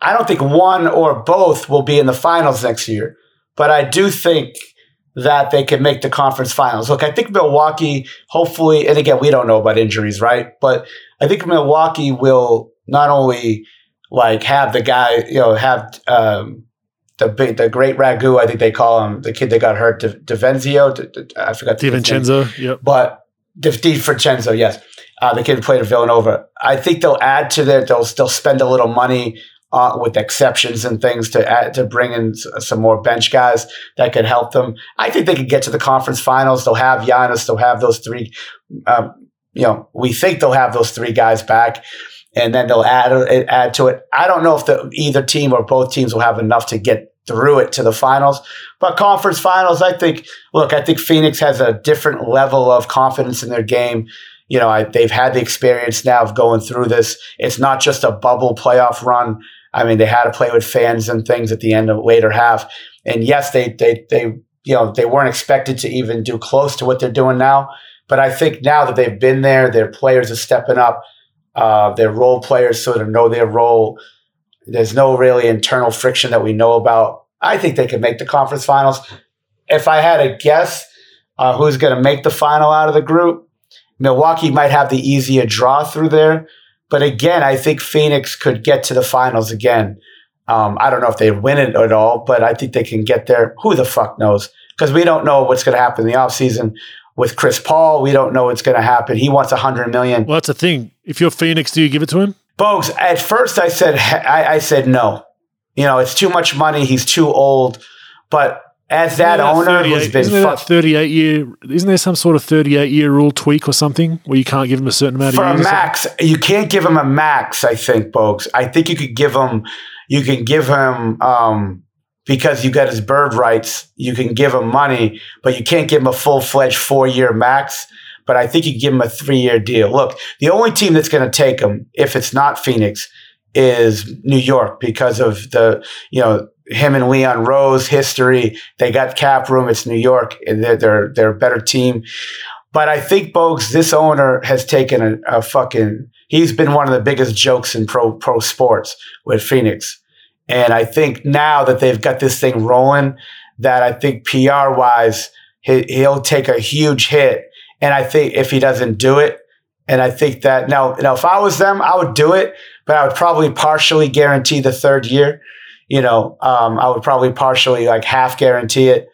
I don't think one or both will be in the finals next year. But I do think that they can make the conference finals. Look, I think Milwaukee, hopefully, and again, we don't know about injuries, right? But I think Milwaukee will not only like have the guy, you know, have the great Ragu, I think they call him, the kid that got hurt, DiVincenzo. I forgot the DiVincenzo, yeah. But DiVincenzo, yes. The kid who played at Villanova. I think they'll add to their, they'll spend a little money with exceptions and things to add, to bring in some more bench guys that could help them. I think they could get to the conference finals. They'll have Giannis. They'll have those three. You know, we think they'll have those three guys back, and then they'll add to it. I don't know if either team or both teams will have enough to get through it to the finals. But conference finals, I think. Look, I think Phoenix has a different level of confidence in their game. You know, they've had the experience now of going through this. It's not just a bubble playoff run. I mean, they had to play with fans and things at the end of the later half. And yes, they you know, they weren't expected to even do close to what they're doing now. But I think now that they've been there, their players are stepping up. Their role players sort of know their role. There's no really internal friction that we know about. I think they could make the conference finals. If I had a guess who's going to make the final out of the group, Milwaukee might have the easier draw through there. But again, I think Phoenix could get to the finals again. I don't know if they win it at all, but I think they can get there. Who the fuck knows? Because we don't know what's going to happen in the offseason with Chris Paul. We don't know what's going to happen. He wants $100 million. Well, that's the thing. If you're Phoenix, do you give it to him? Bogues, at first I said no. You know, it's too much money. He's too old. But as that owner who's been isn't there some sort of 38-year rule tweak or something where you can't give him a certain amount of years? For a max, you can't give him a max, I think, folks. I think you can give him because you got his bird rights, you can give him money, but you can't give him a full-fledged 4-year max. But I think you can give him a 3-year deal. Look, the only team that's going to take him, if it's not Phoenix, is New York because of the, you know, him and Leon Rose history. They got cap room. It's New York, and they're a better team. But I think Bogues, this owner has taken a fucking. He's been one of the biggest jokes in pro sports with Phoenix, and I think now that they've got this thing rolling, that I think PR wise he'll take a huge hit. And I think if he doesn't do it, and I think that now if I was them, I would do it, but I would probably partially guarantee the third year. You know, I would probably partially like half guarantee it,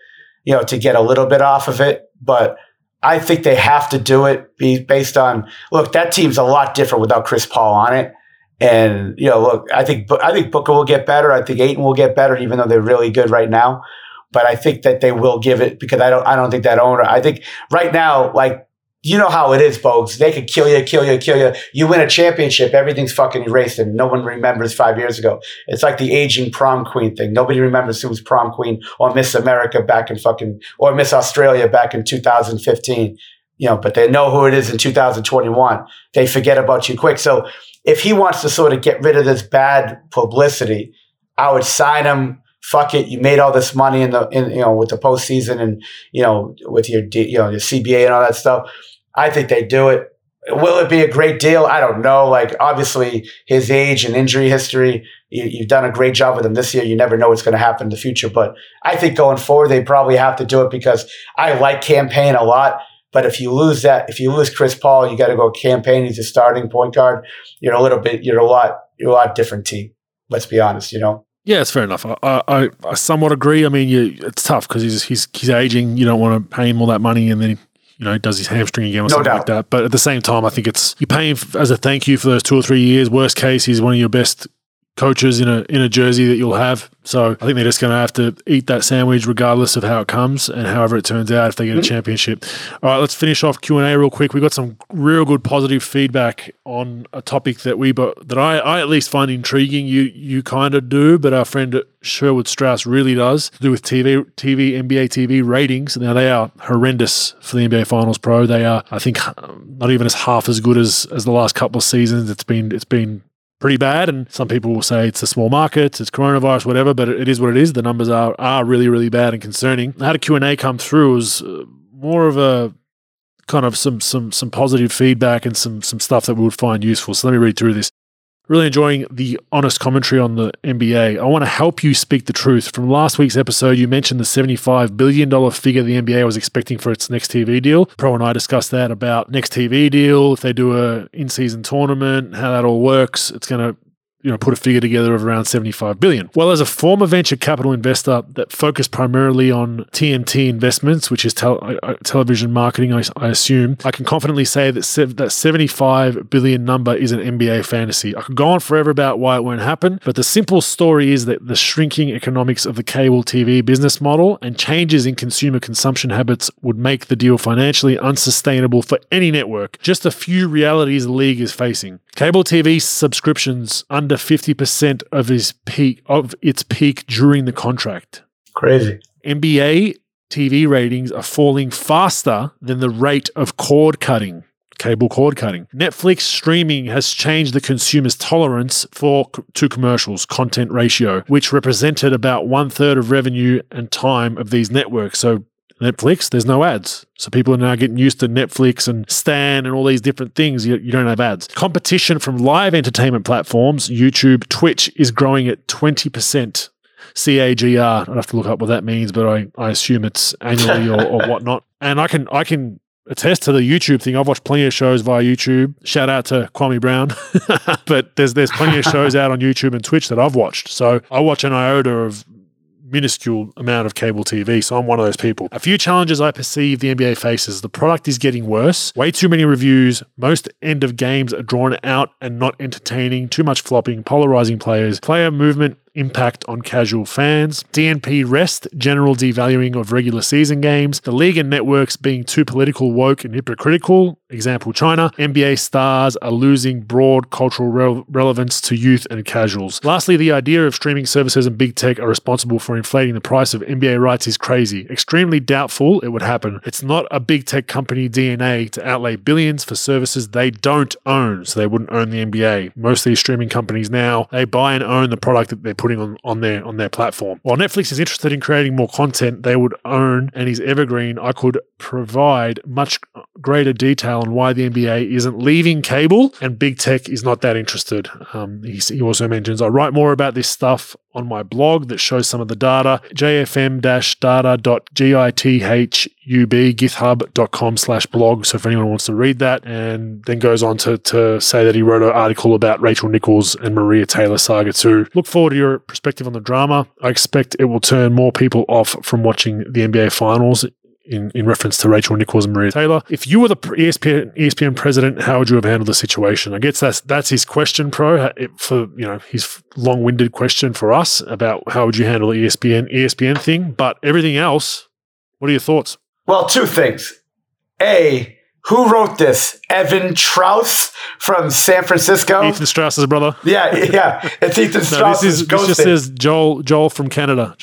you know, to get a little bit off of it. But I think they have to do it based on, look, that team's a lot different without Chris Paul on it. And, you know, look, I think Booker will get better. I think Ayton will get better, even though they're really good right now. But I think that they will give it because I don't think that owner, I think right now, like, you know how it is, folks. They could kill you. You win a championship, everything's fucking erased, and no one remembers 5 years ago. It's like the aging prom queen thing. Nobody remembers who was prom queen or Miss America back in fucking or Miss Australia back in 2015. You know, but they know who it is in 2021. They forget about you quick. So if he wants to sort of get rid of this bad publicity, I would sign him. Fuck it! You made all this money in you know with the postseason and you know with your CBA and all that stuff. I think they do it. Will it be a great deal? I don't know. Like, obviously, his age and injury history, you've done a great job with him this year. You never know what's going to happen in the future. But I think going forward, they probably have to do it because I like Campaign a lot. But if you lose that, if you lose Chris Paul, you got to go Campaign. He's a starting point guard. You're a lot different team. Let's be honest, you know? Yeah, it's fair enough. I somewhat agree. I mean, it's tough because he's aging. You don't want to pay him all that money and then does his hamstring again or something like that. But at the same time, I think you pay him as a thank you for those 2 or 3 years. Worst case, he's one of your best coaches in a jersey that you'll have. So I think they're just going to have to eat that sandwich regardless of how it comes and however it turns out if they get a championship. All right, let's finish off Q&A real quick. We got some real good positive feedback on a topic that I at least find intriguing. You kind of do, but our friend Sherwood Strauss really does, to do with NBA TV ratings. Now, they are horrendous for the NBA Finals Pro. They are, I think, not even as half as good as the last couple of seasons. It's been pretty bad, and some people will say it's a small market, it's coronavirus, whatever, but it is what it is. The numbers are really, really bad and concerning. I had a Q&A come through. It was more of a kind of some positive feedback and some stuff that we would find useful. So let me read through this. Really enjoying the honest commentary on the NBA. I want to help you speak the truth. From last week's episode, you mentioned the $75 billion figure the NBA was expecting for its next TV deal. Pro and I discussed that about next TV deal, if they do a in-season tournament, how that all works. It's going to put a figure together of around $75 billion. Well, as a former venture capital investor that focused primarily on TMT investments, which is television marketing, I assume, I can confidently say that that $75 billion number is an NBA fantasy. I could go on forever about why it won't happen, but the simple story is that the shrinking economics of the cable TV business model and changes in consumer consumption habits would make the deal financially unsustainable for any network. Just a few realities the league is facing. Cable TV subscriptions under 50% of its peak during the contract. Crazy. NBA TV ratings are falling faster than the rate of cable cord cutting. Netflix streaming has changed the consumer's tolerance to commercials content ratio, which represented about 1/3 of revenue and time of these networks. So Netflix, there's no ads. So people are now getting used to Netflix and Stan and all these different things. You don't have ads. Competition from live entertainment platforms, YouTube, Twitch, is growing at 20% CAGR. I'd have to look up what that means, but I assume it's annually or whatnot. And I can attest to the YouTube thing. I've watched plenty of shows via YouTube. Shout out to Kwame Brown. But there's plenty of shows out on YouTube and Twitch that I've watched. So I watch an iota of minuscule amount of cable TV, so I'm one of those people. A few challenges I perceive the NBA faces. The product is getting worse. Way too many reviews. Most end of games are drawn out and not entertaining. Too much flopping, polarizing players. Player movement impact on casual fans. DNP rest, general devaluing of regular season games. The league and networks being too political, woke, and hypocritical. Example, China. NBA stars are losing broad cultural relevance to youth and casuals. Lastly, the idea of streaming services and big tech are responsible for inflating the price of NBA rights is crazy. Extremely doubtful it would happen. It's not a big tech company DNA to outlay billions for services they don't own, so they wouldn't own the NBA. Most of these streaming companies now, they buy and own the product that they put on their platform. While Netflix is interested in creating more content they would own and is evergreen, I could provide much greater detail on why the NBA isn't leaving cable and big tech is not that interested. He also mentions, I write more about this stuff on my blog that shows some of the data, jfm-data.github.com/blog. So if anyone wants to read that, and then goes on to say that he wrote an article about Rachel Nichols and Maria Taylor saga too. Look forward to your perspective on the drama. I expect it will turn more people off from watching the NBA Finals in reference to Rachel Nichols and Maria Taylor. If you were the ESPN president, how would you have handled the situation? I guess that's his question, Pro, for his long-winded question for us about how would you handle the ESPN thing. But everything else, what are your thoughts? Well, two things. A, who wrote this? Evan Strauss from San Francisco? Ethan Strauss's brother. Yeah. It's Ethan Strauss's ghost. This just says Joel from Canada.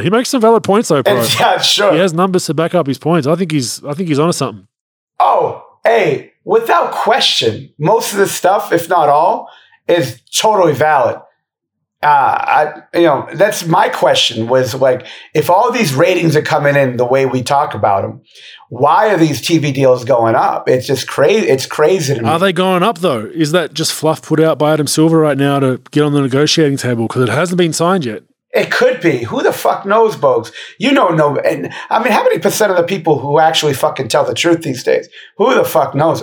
He makes some valid points though, Pro. And, yeah, sure. He has numbers to back up his points. I think he's onto something. Oh, hey, without question, most of the stuff, if not all, is totally valid. That's my question was like, if all these ratings are coming in the way we talk about them, why are these TV deals going up? It's just crazy. It's crazy to me. Are they going up though? Is that just fluff put out by Adam Silver right now to get on the negotiating table? Because it hasn't been signed yet. It could be. Who the fuck knows, Bogues? You don't know. And I mean, how many percent of the people who actually fucking tell the truth these days? Who the fuck knows?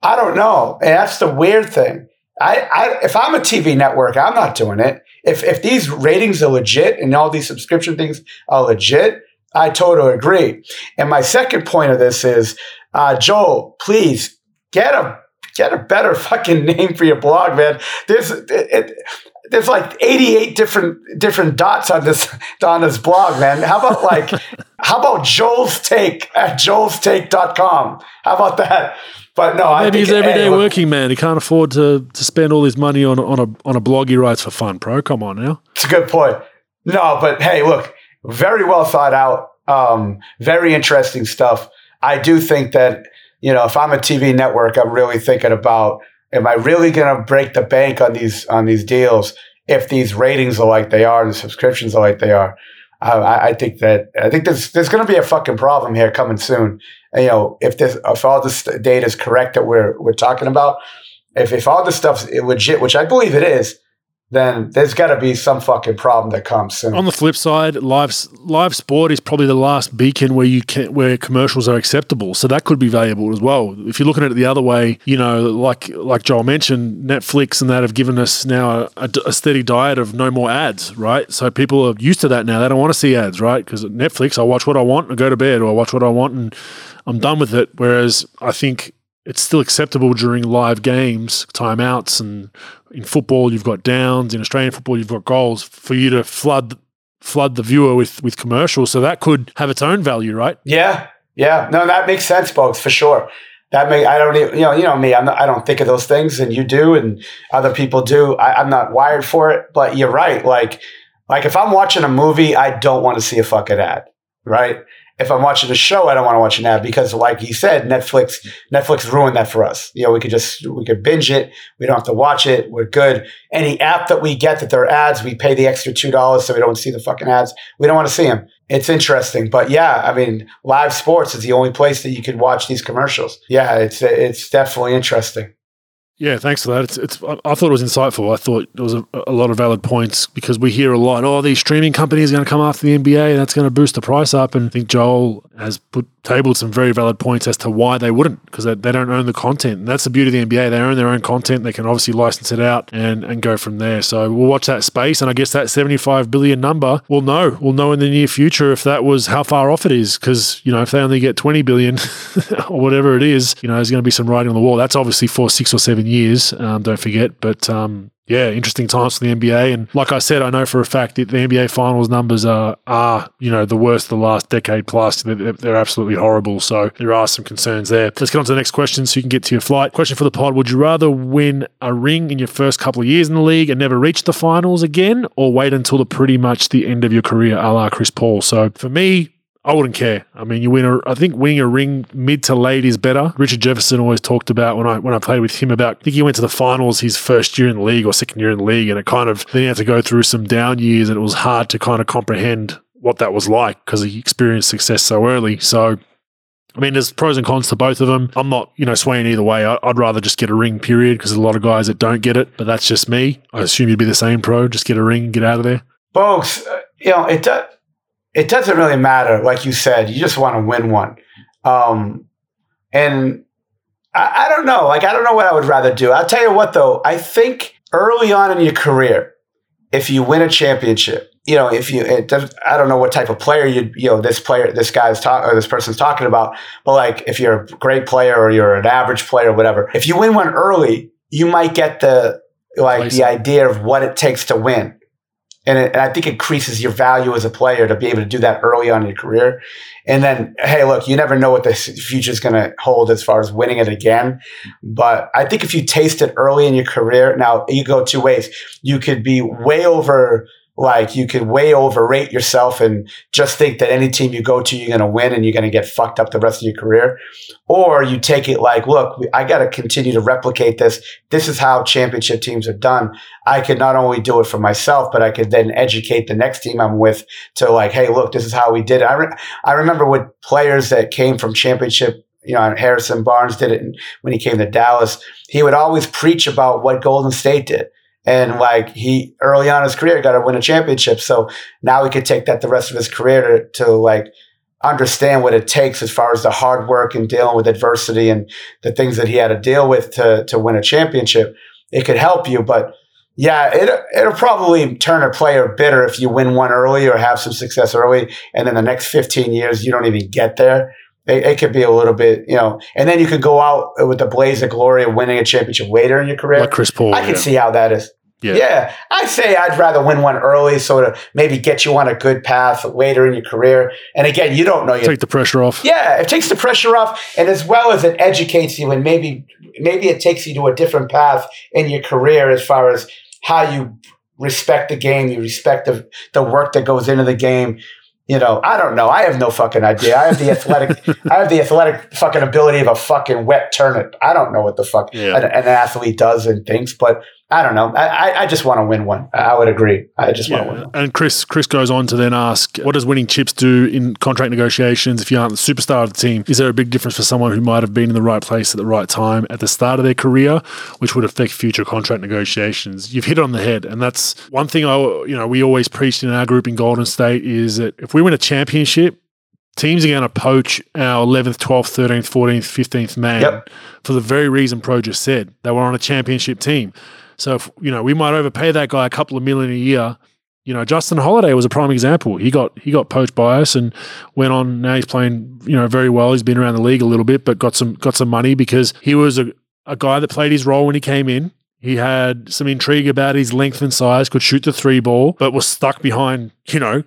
I don't know. And that's the weird thing. If I'm a TV network, I'm not doing it. If these ratings are legit and all these subscription things are legit, I totally agree. And my second point of this is, Joel, please get a better fucking name for your blog, man. There's like 88 different dots on this blog, man. How about Joel's Take at joelstake.com? How about that? But no, maybe he's everyday working man. He can't afford to spend all his money on a blog he writes for fun, bro. Come on now. It's a good point. No, but hey, look, very well thought out, very interesting stuff. I do think that, if I'm a TV network, I'm really thinking about, am I really going to break the bank on these deals if these ratings are like they are and the subscriptions are like they are? I think there's going to be a fucking problem here coming soon. And, if all this data is correct that we're talking about, if all this stuff's legit, which I believe it is, then there's got to be some fucking problem that comes soon. On the flip side, live sport is probably the last beacon where commercials are acceptable, so that could be valuable as well. If you're looking at it the other way, like Joel mentioned, Netflix and that have given us now a steady diet of no more ads, right? So people are used to that now. They don't want to see ads, right? Because at Netflix, I watch what I want and go to bed, or I watch what I want and I'm done with it. Whereas I think it's still acceptable during live games, timeouts, and in football you've got downs. In Australian football you've got goals for you to flood the viewer with commercials. So that could have its own value, right? Yeah, yeah. No, that makes sense, folks, for sure. I don't even, me. I don't think of those things, and you do, and other people do. I'm not wired for it, but you're right. Like if I'm watching a movie, I don't want to see a fucking ad, right? If I'm watching a show, I don't want to watch an ad because, like he said, Netflix ruined that for us. We could binge it. We don't have to watch it. We're good. Any app that we get that there are ads, we pay the extra $2 so we don't see the fucking ads. We don't want to see them. It's interesting, but yeah, I mean, live sports is the only place that you could watch these commercials. Yeah, it's definitely interesting. Yeah, thanks for that. I thought it was insightful. I thought there was a lot of valid points because we hear a lot, these streaming companies are going to come after the NBA and that's going to boost the price up. And I think Joel has tabled some very valid points as to why they wouldn't, because they don't own the content. And that's the beauty of the NBA. They own their own content. They can obviously license it out and go from there. So we'll watch that space. And I guess that 75 billion number, we'll know in the near future if that was how far off it is, because, if they only get 20 billion or whatever it is, there's going to be some writing on the wall. That's obviously for 6 or 7 years, don't forget. But interesting times for the NBA. And like I said, I know for a fact that the NBA finals numbers are the worst of the last decade plus. They're absolutely horrible. So there are some concerns there. Let's get on to the next question so you can get to your flight. Question for the pod: would you rather win a ring in your first couple of years in the league and never reach the finals again, or wait until pretty much the end of your career, a la Chris Paul? So for me, I wouldn't care. I mean, I think winning a ring mid to late is better. Richard Jefferson always talked about when I played with him about, I think he went to the finals his first year in the league or second year in the league, and it kind of, then he had to go through some down years and it was hard to kind of comprehend what that was like because he experienced success so early. So, I mean, there's pros and cons to both of them. I'm not, swaying either way. I'd rather just get a ring, period, because there's a lot of guys that don't get it, but that's just me. I assume you'd be the same, pro. Just get a ring and get out of there. Folks, it does. It doesn't really matter. Like you said, you just want to win one. And I don't know. I don't know what I would rather do. I'll tell you what, though. I think early on in your career, if you win a championship, I don't know what type of player this person's talking about, but like if you're a great player or you're an average player or whatever, if you win one early, you might get the idea of what it takes to win. And I think it increases your value as a player to be able to do that early on in your career. And then, hey, look, you never know what the future is going to hold as far as winning it again. But I think if you taste it early in your career, now you go two ways. You could be way over Like, you could way overrate yourself and just think that any team you go to, you're going to win and you're going to get fucked up the rest of your career. Or you take it like, look, I got to continue to replicate this. This is how championship teams are done. I could not only do it for myself, but I could then educate the next team I'm with to like, hey, look, this is how we did it. I remember with players that came from championship, you know, Harrison Barnes did it when he came to Dallas. He would always preach about what Golden State did. And like, he early on in his career got to win a championship. So now he could take that the rest of his career to like understand what it takes as far as the hard work and dealing with adversity and the things that he had to deal with to win a championship. It could help you, but yeah, it'll probably turn a player bitter if you win one early or have some success early, and then the next 15 years you don't even get there. It could be a little bit, you know, and then you could go out with the blaze of glory of winning a championship later in your career. Like Chris Paul. I can see how that is. Yeah. I'd say I'd rather win one early, sort of maybe get you on a good path later in your career. And again, you don't know. Take the pressure off. Yeah, it takes the pressure off. And as well as it educates you and maybe it takes you to a different path in your career as far as how you respect the game, you respect the work that goes into the game. You know, I don't know. I have no fucking idea. I have the athletic fucking ability of a fucking wet turnip. I don't know what the fuck an athlete does and thinks, but I don't know. I just want to win one. I would agree. I just want to win one. And Chris goes on to then ask, what does winning chips do in contract negotiations if you aren't the superstar of the team? Is there a big difference for someone who might have been in the right place at the right time at the start of their career, which would affect future contract negotiations? You've hit it on the head. And that's one thing we always preached in our group in Golden State is that if we win a championship, teams are going to poach our 11th, 12th, 13th, 14th, 15th man for the very reason Pro just said. They were on a championship team. So, we might overpay that guy a couple of million a year. Justin Holiday was a prime example. He got poached by us and went on. Now he's playing, very well. He's been around the league a little bit, but got some money because he was a guy that played his role when he came in. He had some intrigue about his length and size, could shoot the three ball, but was stuck behind,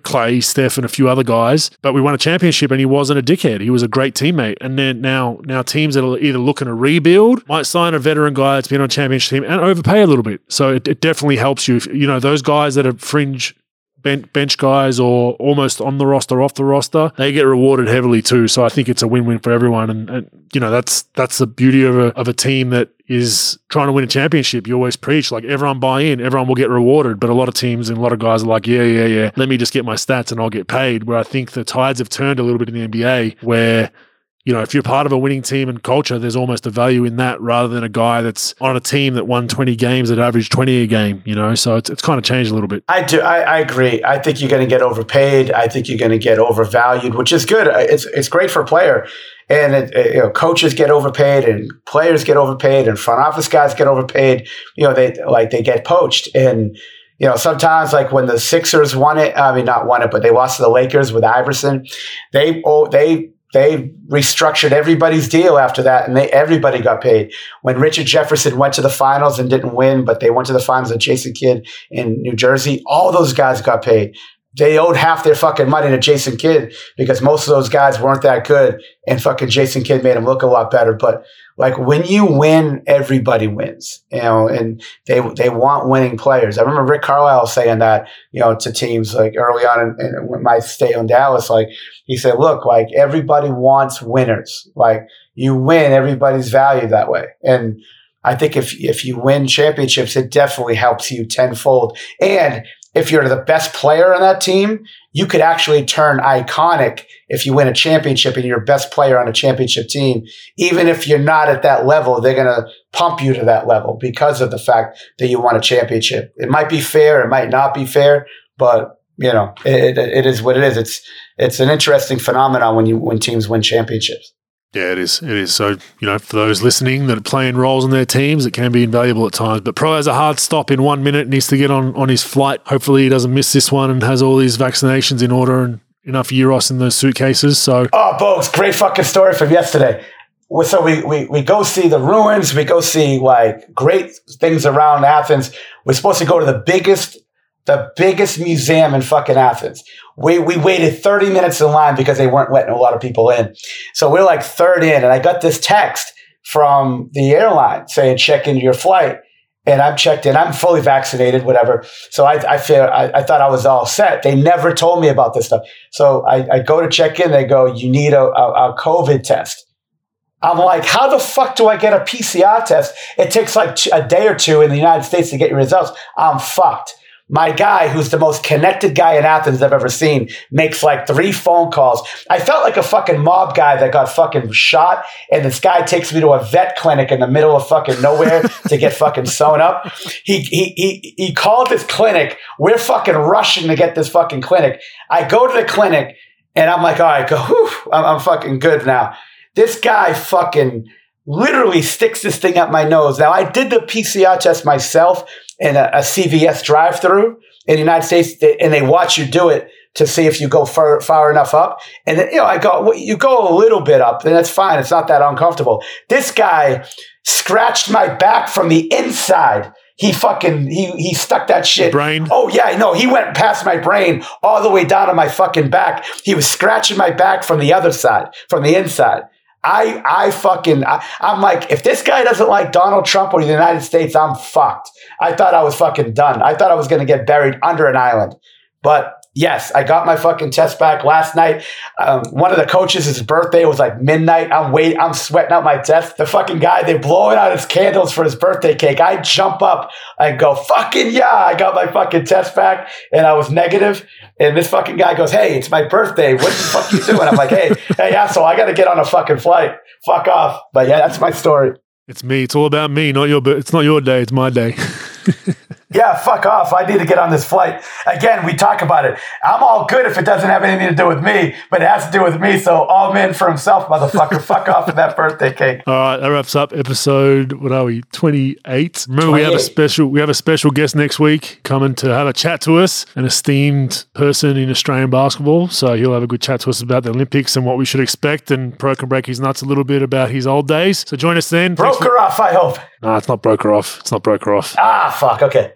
Clay, Steph, and a few other guys. But we won a championship and he wasn't a dickhead. He was a great teammate. And then now teams that are either looking to rebuild might sign a veteran guy that's been on a championship team and overpay a little bit. So it definitely helps you. If, those guys that are fringe bench guys or almost on the roster, off the roster, they get rewarded heavily too. So I think it's a win-win for everyone. And that's the beauty of a team that is trying to win a championship. You always preach, like, everyone buy in, everyone will get rewarded. But a lot of teams and a lot of guys are like, yeah, let me just get my stats and I'll get paid. Where I think the tides have turned a little bit in the NBA where, if you're part of a winning team and culture, there's almost a value in that rather than a guy that's on a team that won 20 games that averaged 20 a game, So it's kind of changed a little bit. I do. I agree. I think you're going to get overpaid. I think you're going to get overvalued, which is good. It's great for a player. And coaches get overpaid, and players get overpaid, and front office guys get overpaid. They get poached, and sometimes like when the Sixers but they lost to the Lakers with Iverson. They restructured everybody's deal after that, and everybody got paid. When Richard Jefferson went to the finals and didn't win, but they went to the finals with Jason Kidd in New Jersey, all those guys got paid. They owed half their fucking money to Jason Kidd because most of those guys weren't that good, and fucking Jason Kidd made him look a lot better. But like, when you win, everybody wins, and they want winning players. I remember Rick Carlisle saying that, to teams like early on in my stay on Dallas, like he said, look, like, everybody wants winners. Like, you win, everybody's valued that way. And I think if you win championships, it definitely helps you tenfold. And if you're the best player on that team, you could actually turn iconic if you win a championship and you're best player on a championship team. Even if you're not at that level, they're going to pump you to that level because of the fact that you won a championship. It might be fair, it might not be fair, but it is what it is. It's an interesting phenomenon when teams win championships. Yeah, it is. It is. So, for those listening that are playing roles in their teams, it can be invaluable at times. But Pro has a hard stop in 1 minute, needs to get on his flight. Hopefully he doesn't miss this one and has all these vaccinations in order and enough Euros in those suitcases. So, Bogues, great fucking story from yesterday. So we go see the ruins. We go see like great things around Athens. We're supposed to go to the biggest museum in fucking Athens. We waited 30 minutes in line because they weren't letting a lot of people in. So we're like third in, and I got this text from the airline saying, check into your flight. and I'm checked in. I'm fully vaccinated, whatever. So I thought I was all set. They never told me about this stuff. So I go to check in. They go, you need a COVID test. I'm like, how the fuck do I get a PCR test? It takes like a day or two in the United States to get your results. I'm fucked. My guy, who's the most connected guy in Athens I've ever seen, makes like 3 phone calls. I felt like a fucking mob guy that got fucking shot, and this guy takes me to a vet clinic in the middle of fucking nowhere to get fucking sewn up. He called this clinic. We're fucking rushing to get this fucking clinic. I go to the clinic, and I'm like, all right, go. Whew, I'm fucking good now. This guy fucking literally sticks this thing up my nose. Now, I did the PCR test myself in a CVS drive-through in the United States, and they watch you do it to see if you go far enough up. And then, you know, you go a little bit up, then that's fine. It's not that uncomfortable. This guy scratched my back from the inside. He fucking, he stuck that shit. Brain. Oh yeah, no, he went past my brain all the way down to my fucking back. He was scratching my back from the other side, from the inside. I'm like, if this guy doesn't like Donald Trump or the United States, I'm fucked. I thought I was fucking done. I thought I was going to get buried under an island. But yes, I got my fucking test back last night. One of the coaches, his birthday was like midnight. I'm sweating out my test. The fucking guy, they're blowing out his candles for his birthday cake. I jump up and go, fucking yeah, I got my fucking test back, and I was negative. And this fucking guy goes, hey, it's my birthday. What the fuck you doing? I'm like, hey, asshole, I got to get on a fucking flight. Fuck off. But yeah, that's my story. It's me. It's all about me. It's not your day. It's my day. Yeah, fuck off. I need to get on this flight. Again, we talk about it. I'm all good if it doesn't have anything to do with me, but it has to do with me. So all men for himself, motherfucker. Fuck off with that birthday cake. All right, that wraps up episode, what are we, 28? Remember, we have a special guest next week coming to have a chat to us, an esteemed person in Australian basketball. So he'll have a good chat to us about the Olympics and what we should expect, and Pro can break his nuts a little bit about his old days. So join us then. Broker off, I hope. No, it's not broker off. It's not broker off. Ah, fuck. Okay.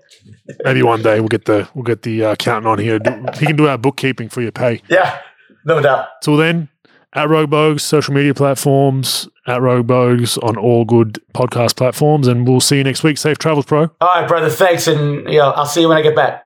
Maybe one day we'll get the accountant on here. He can do our bookkeeping for your pay. Yeah, no doubt. Till then, at Rogue Bogues, social media platforms, at Rogue Bogues on all good podcast platforms, and we'll see you next week. Safe travels, bro. All right, brother. Thanks, and I'll see you when I get back.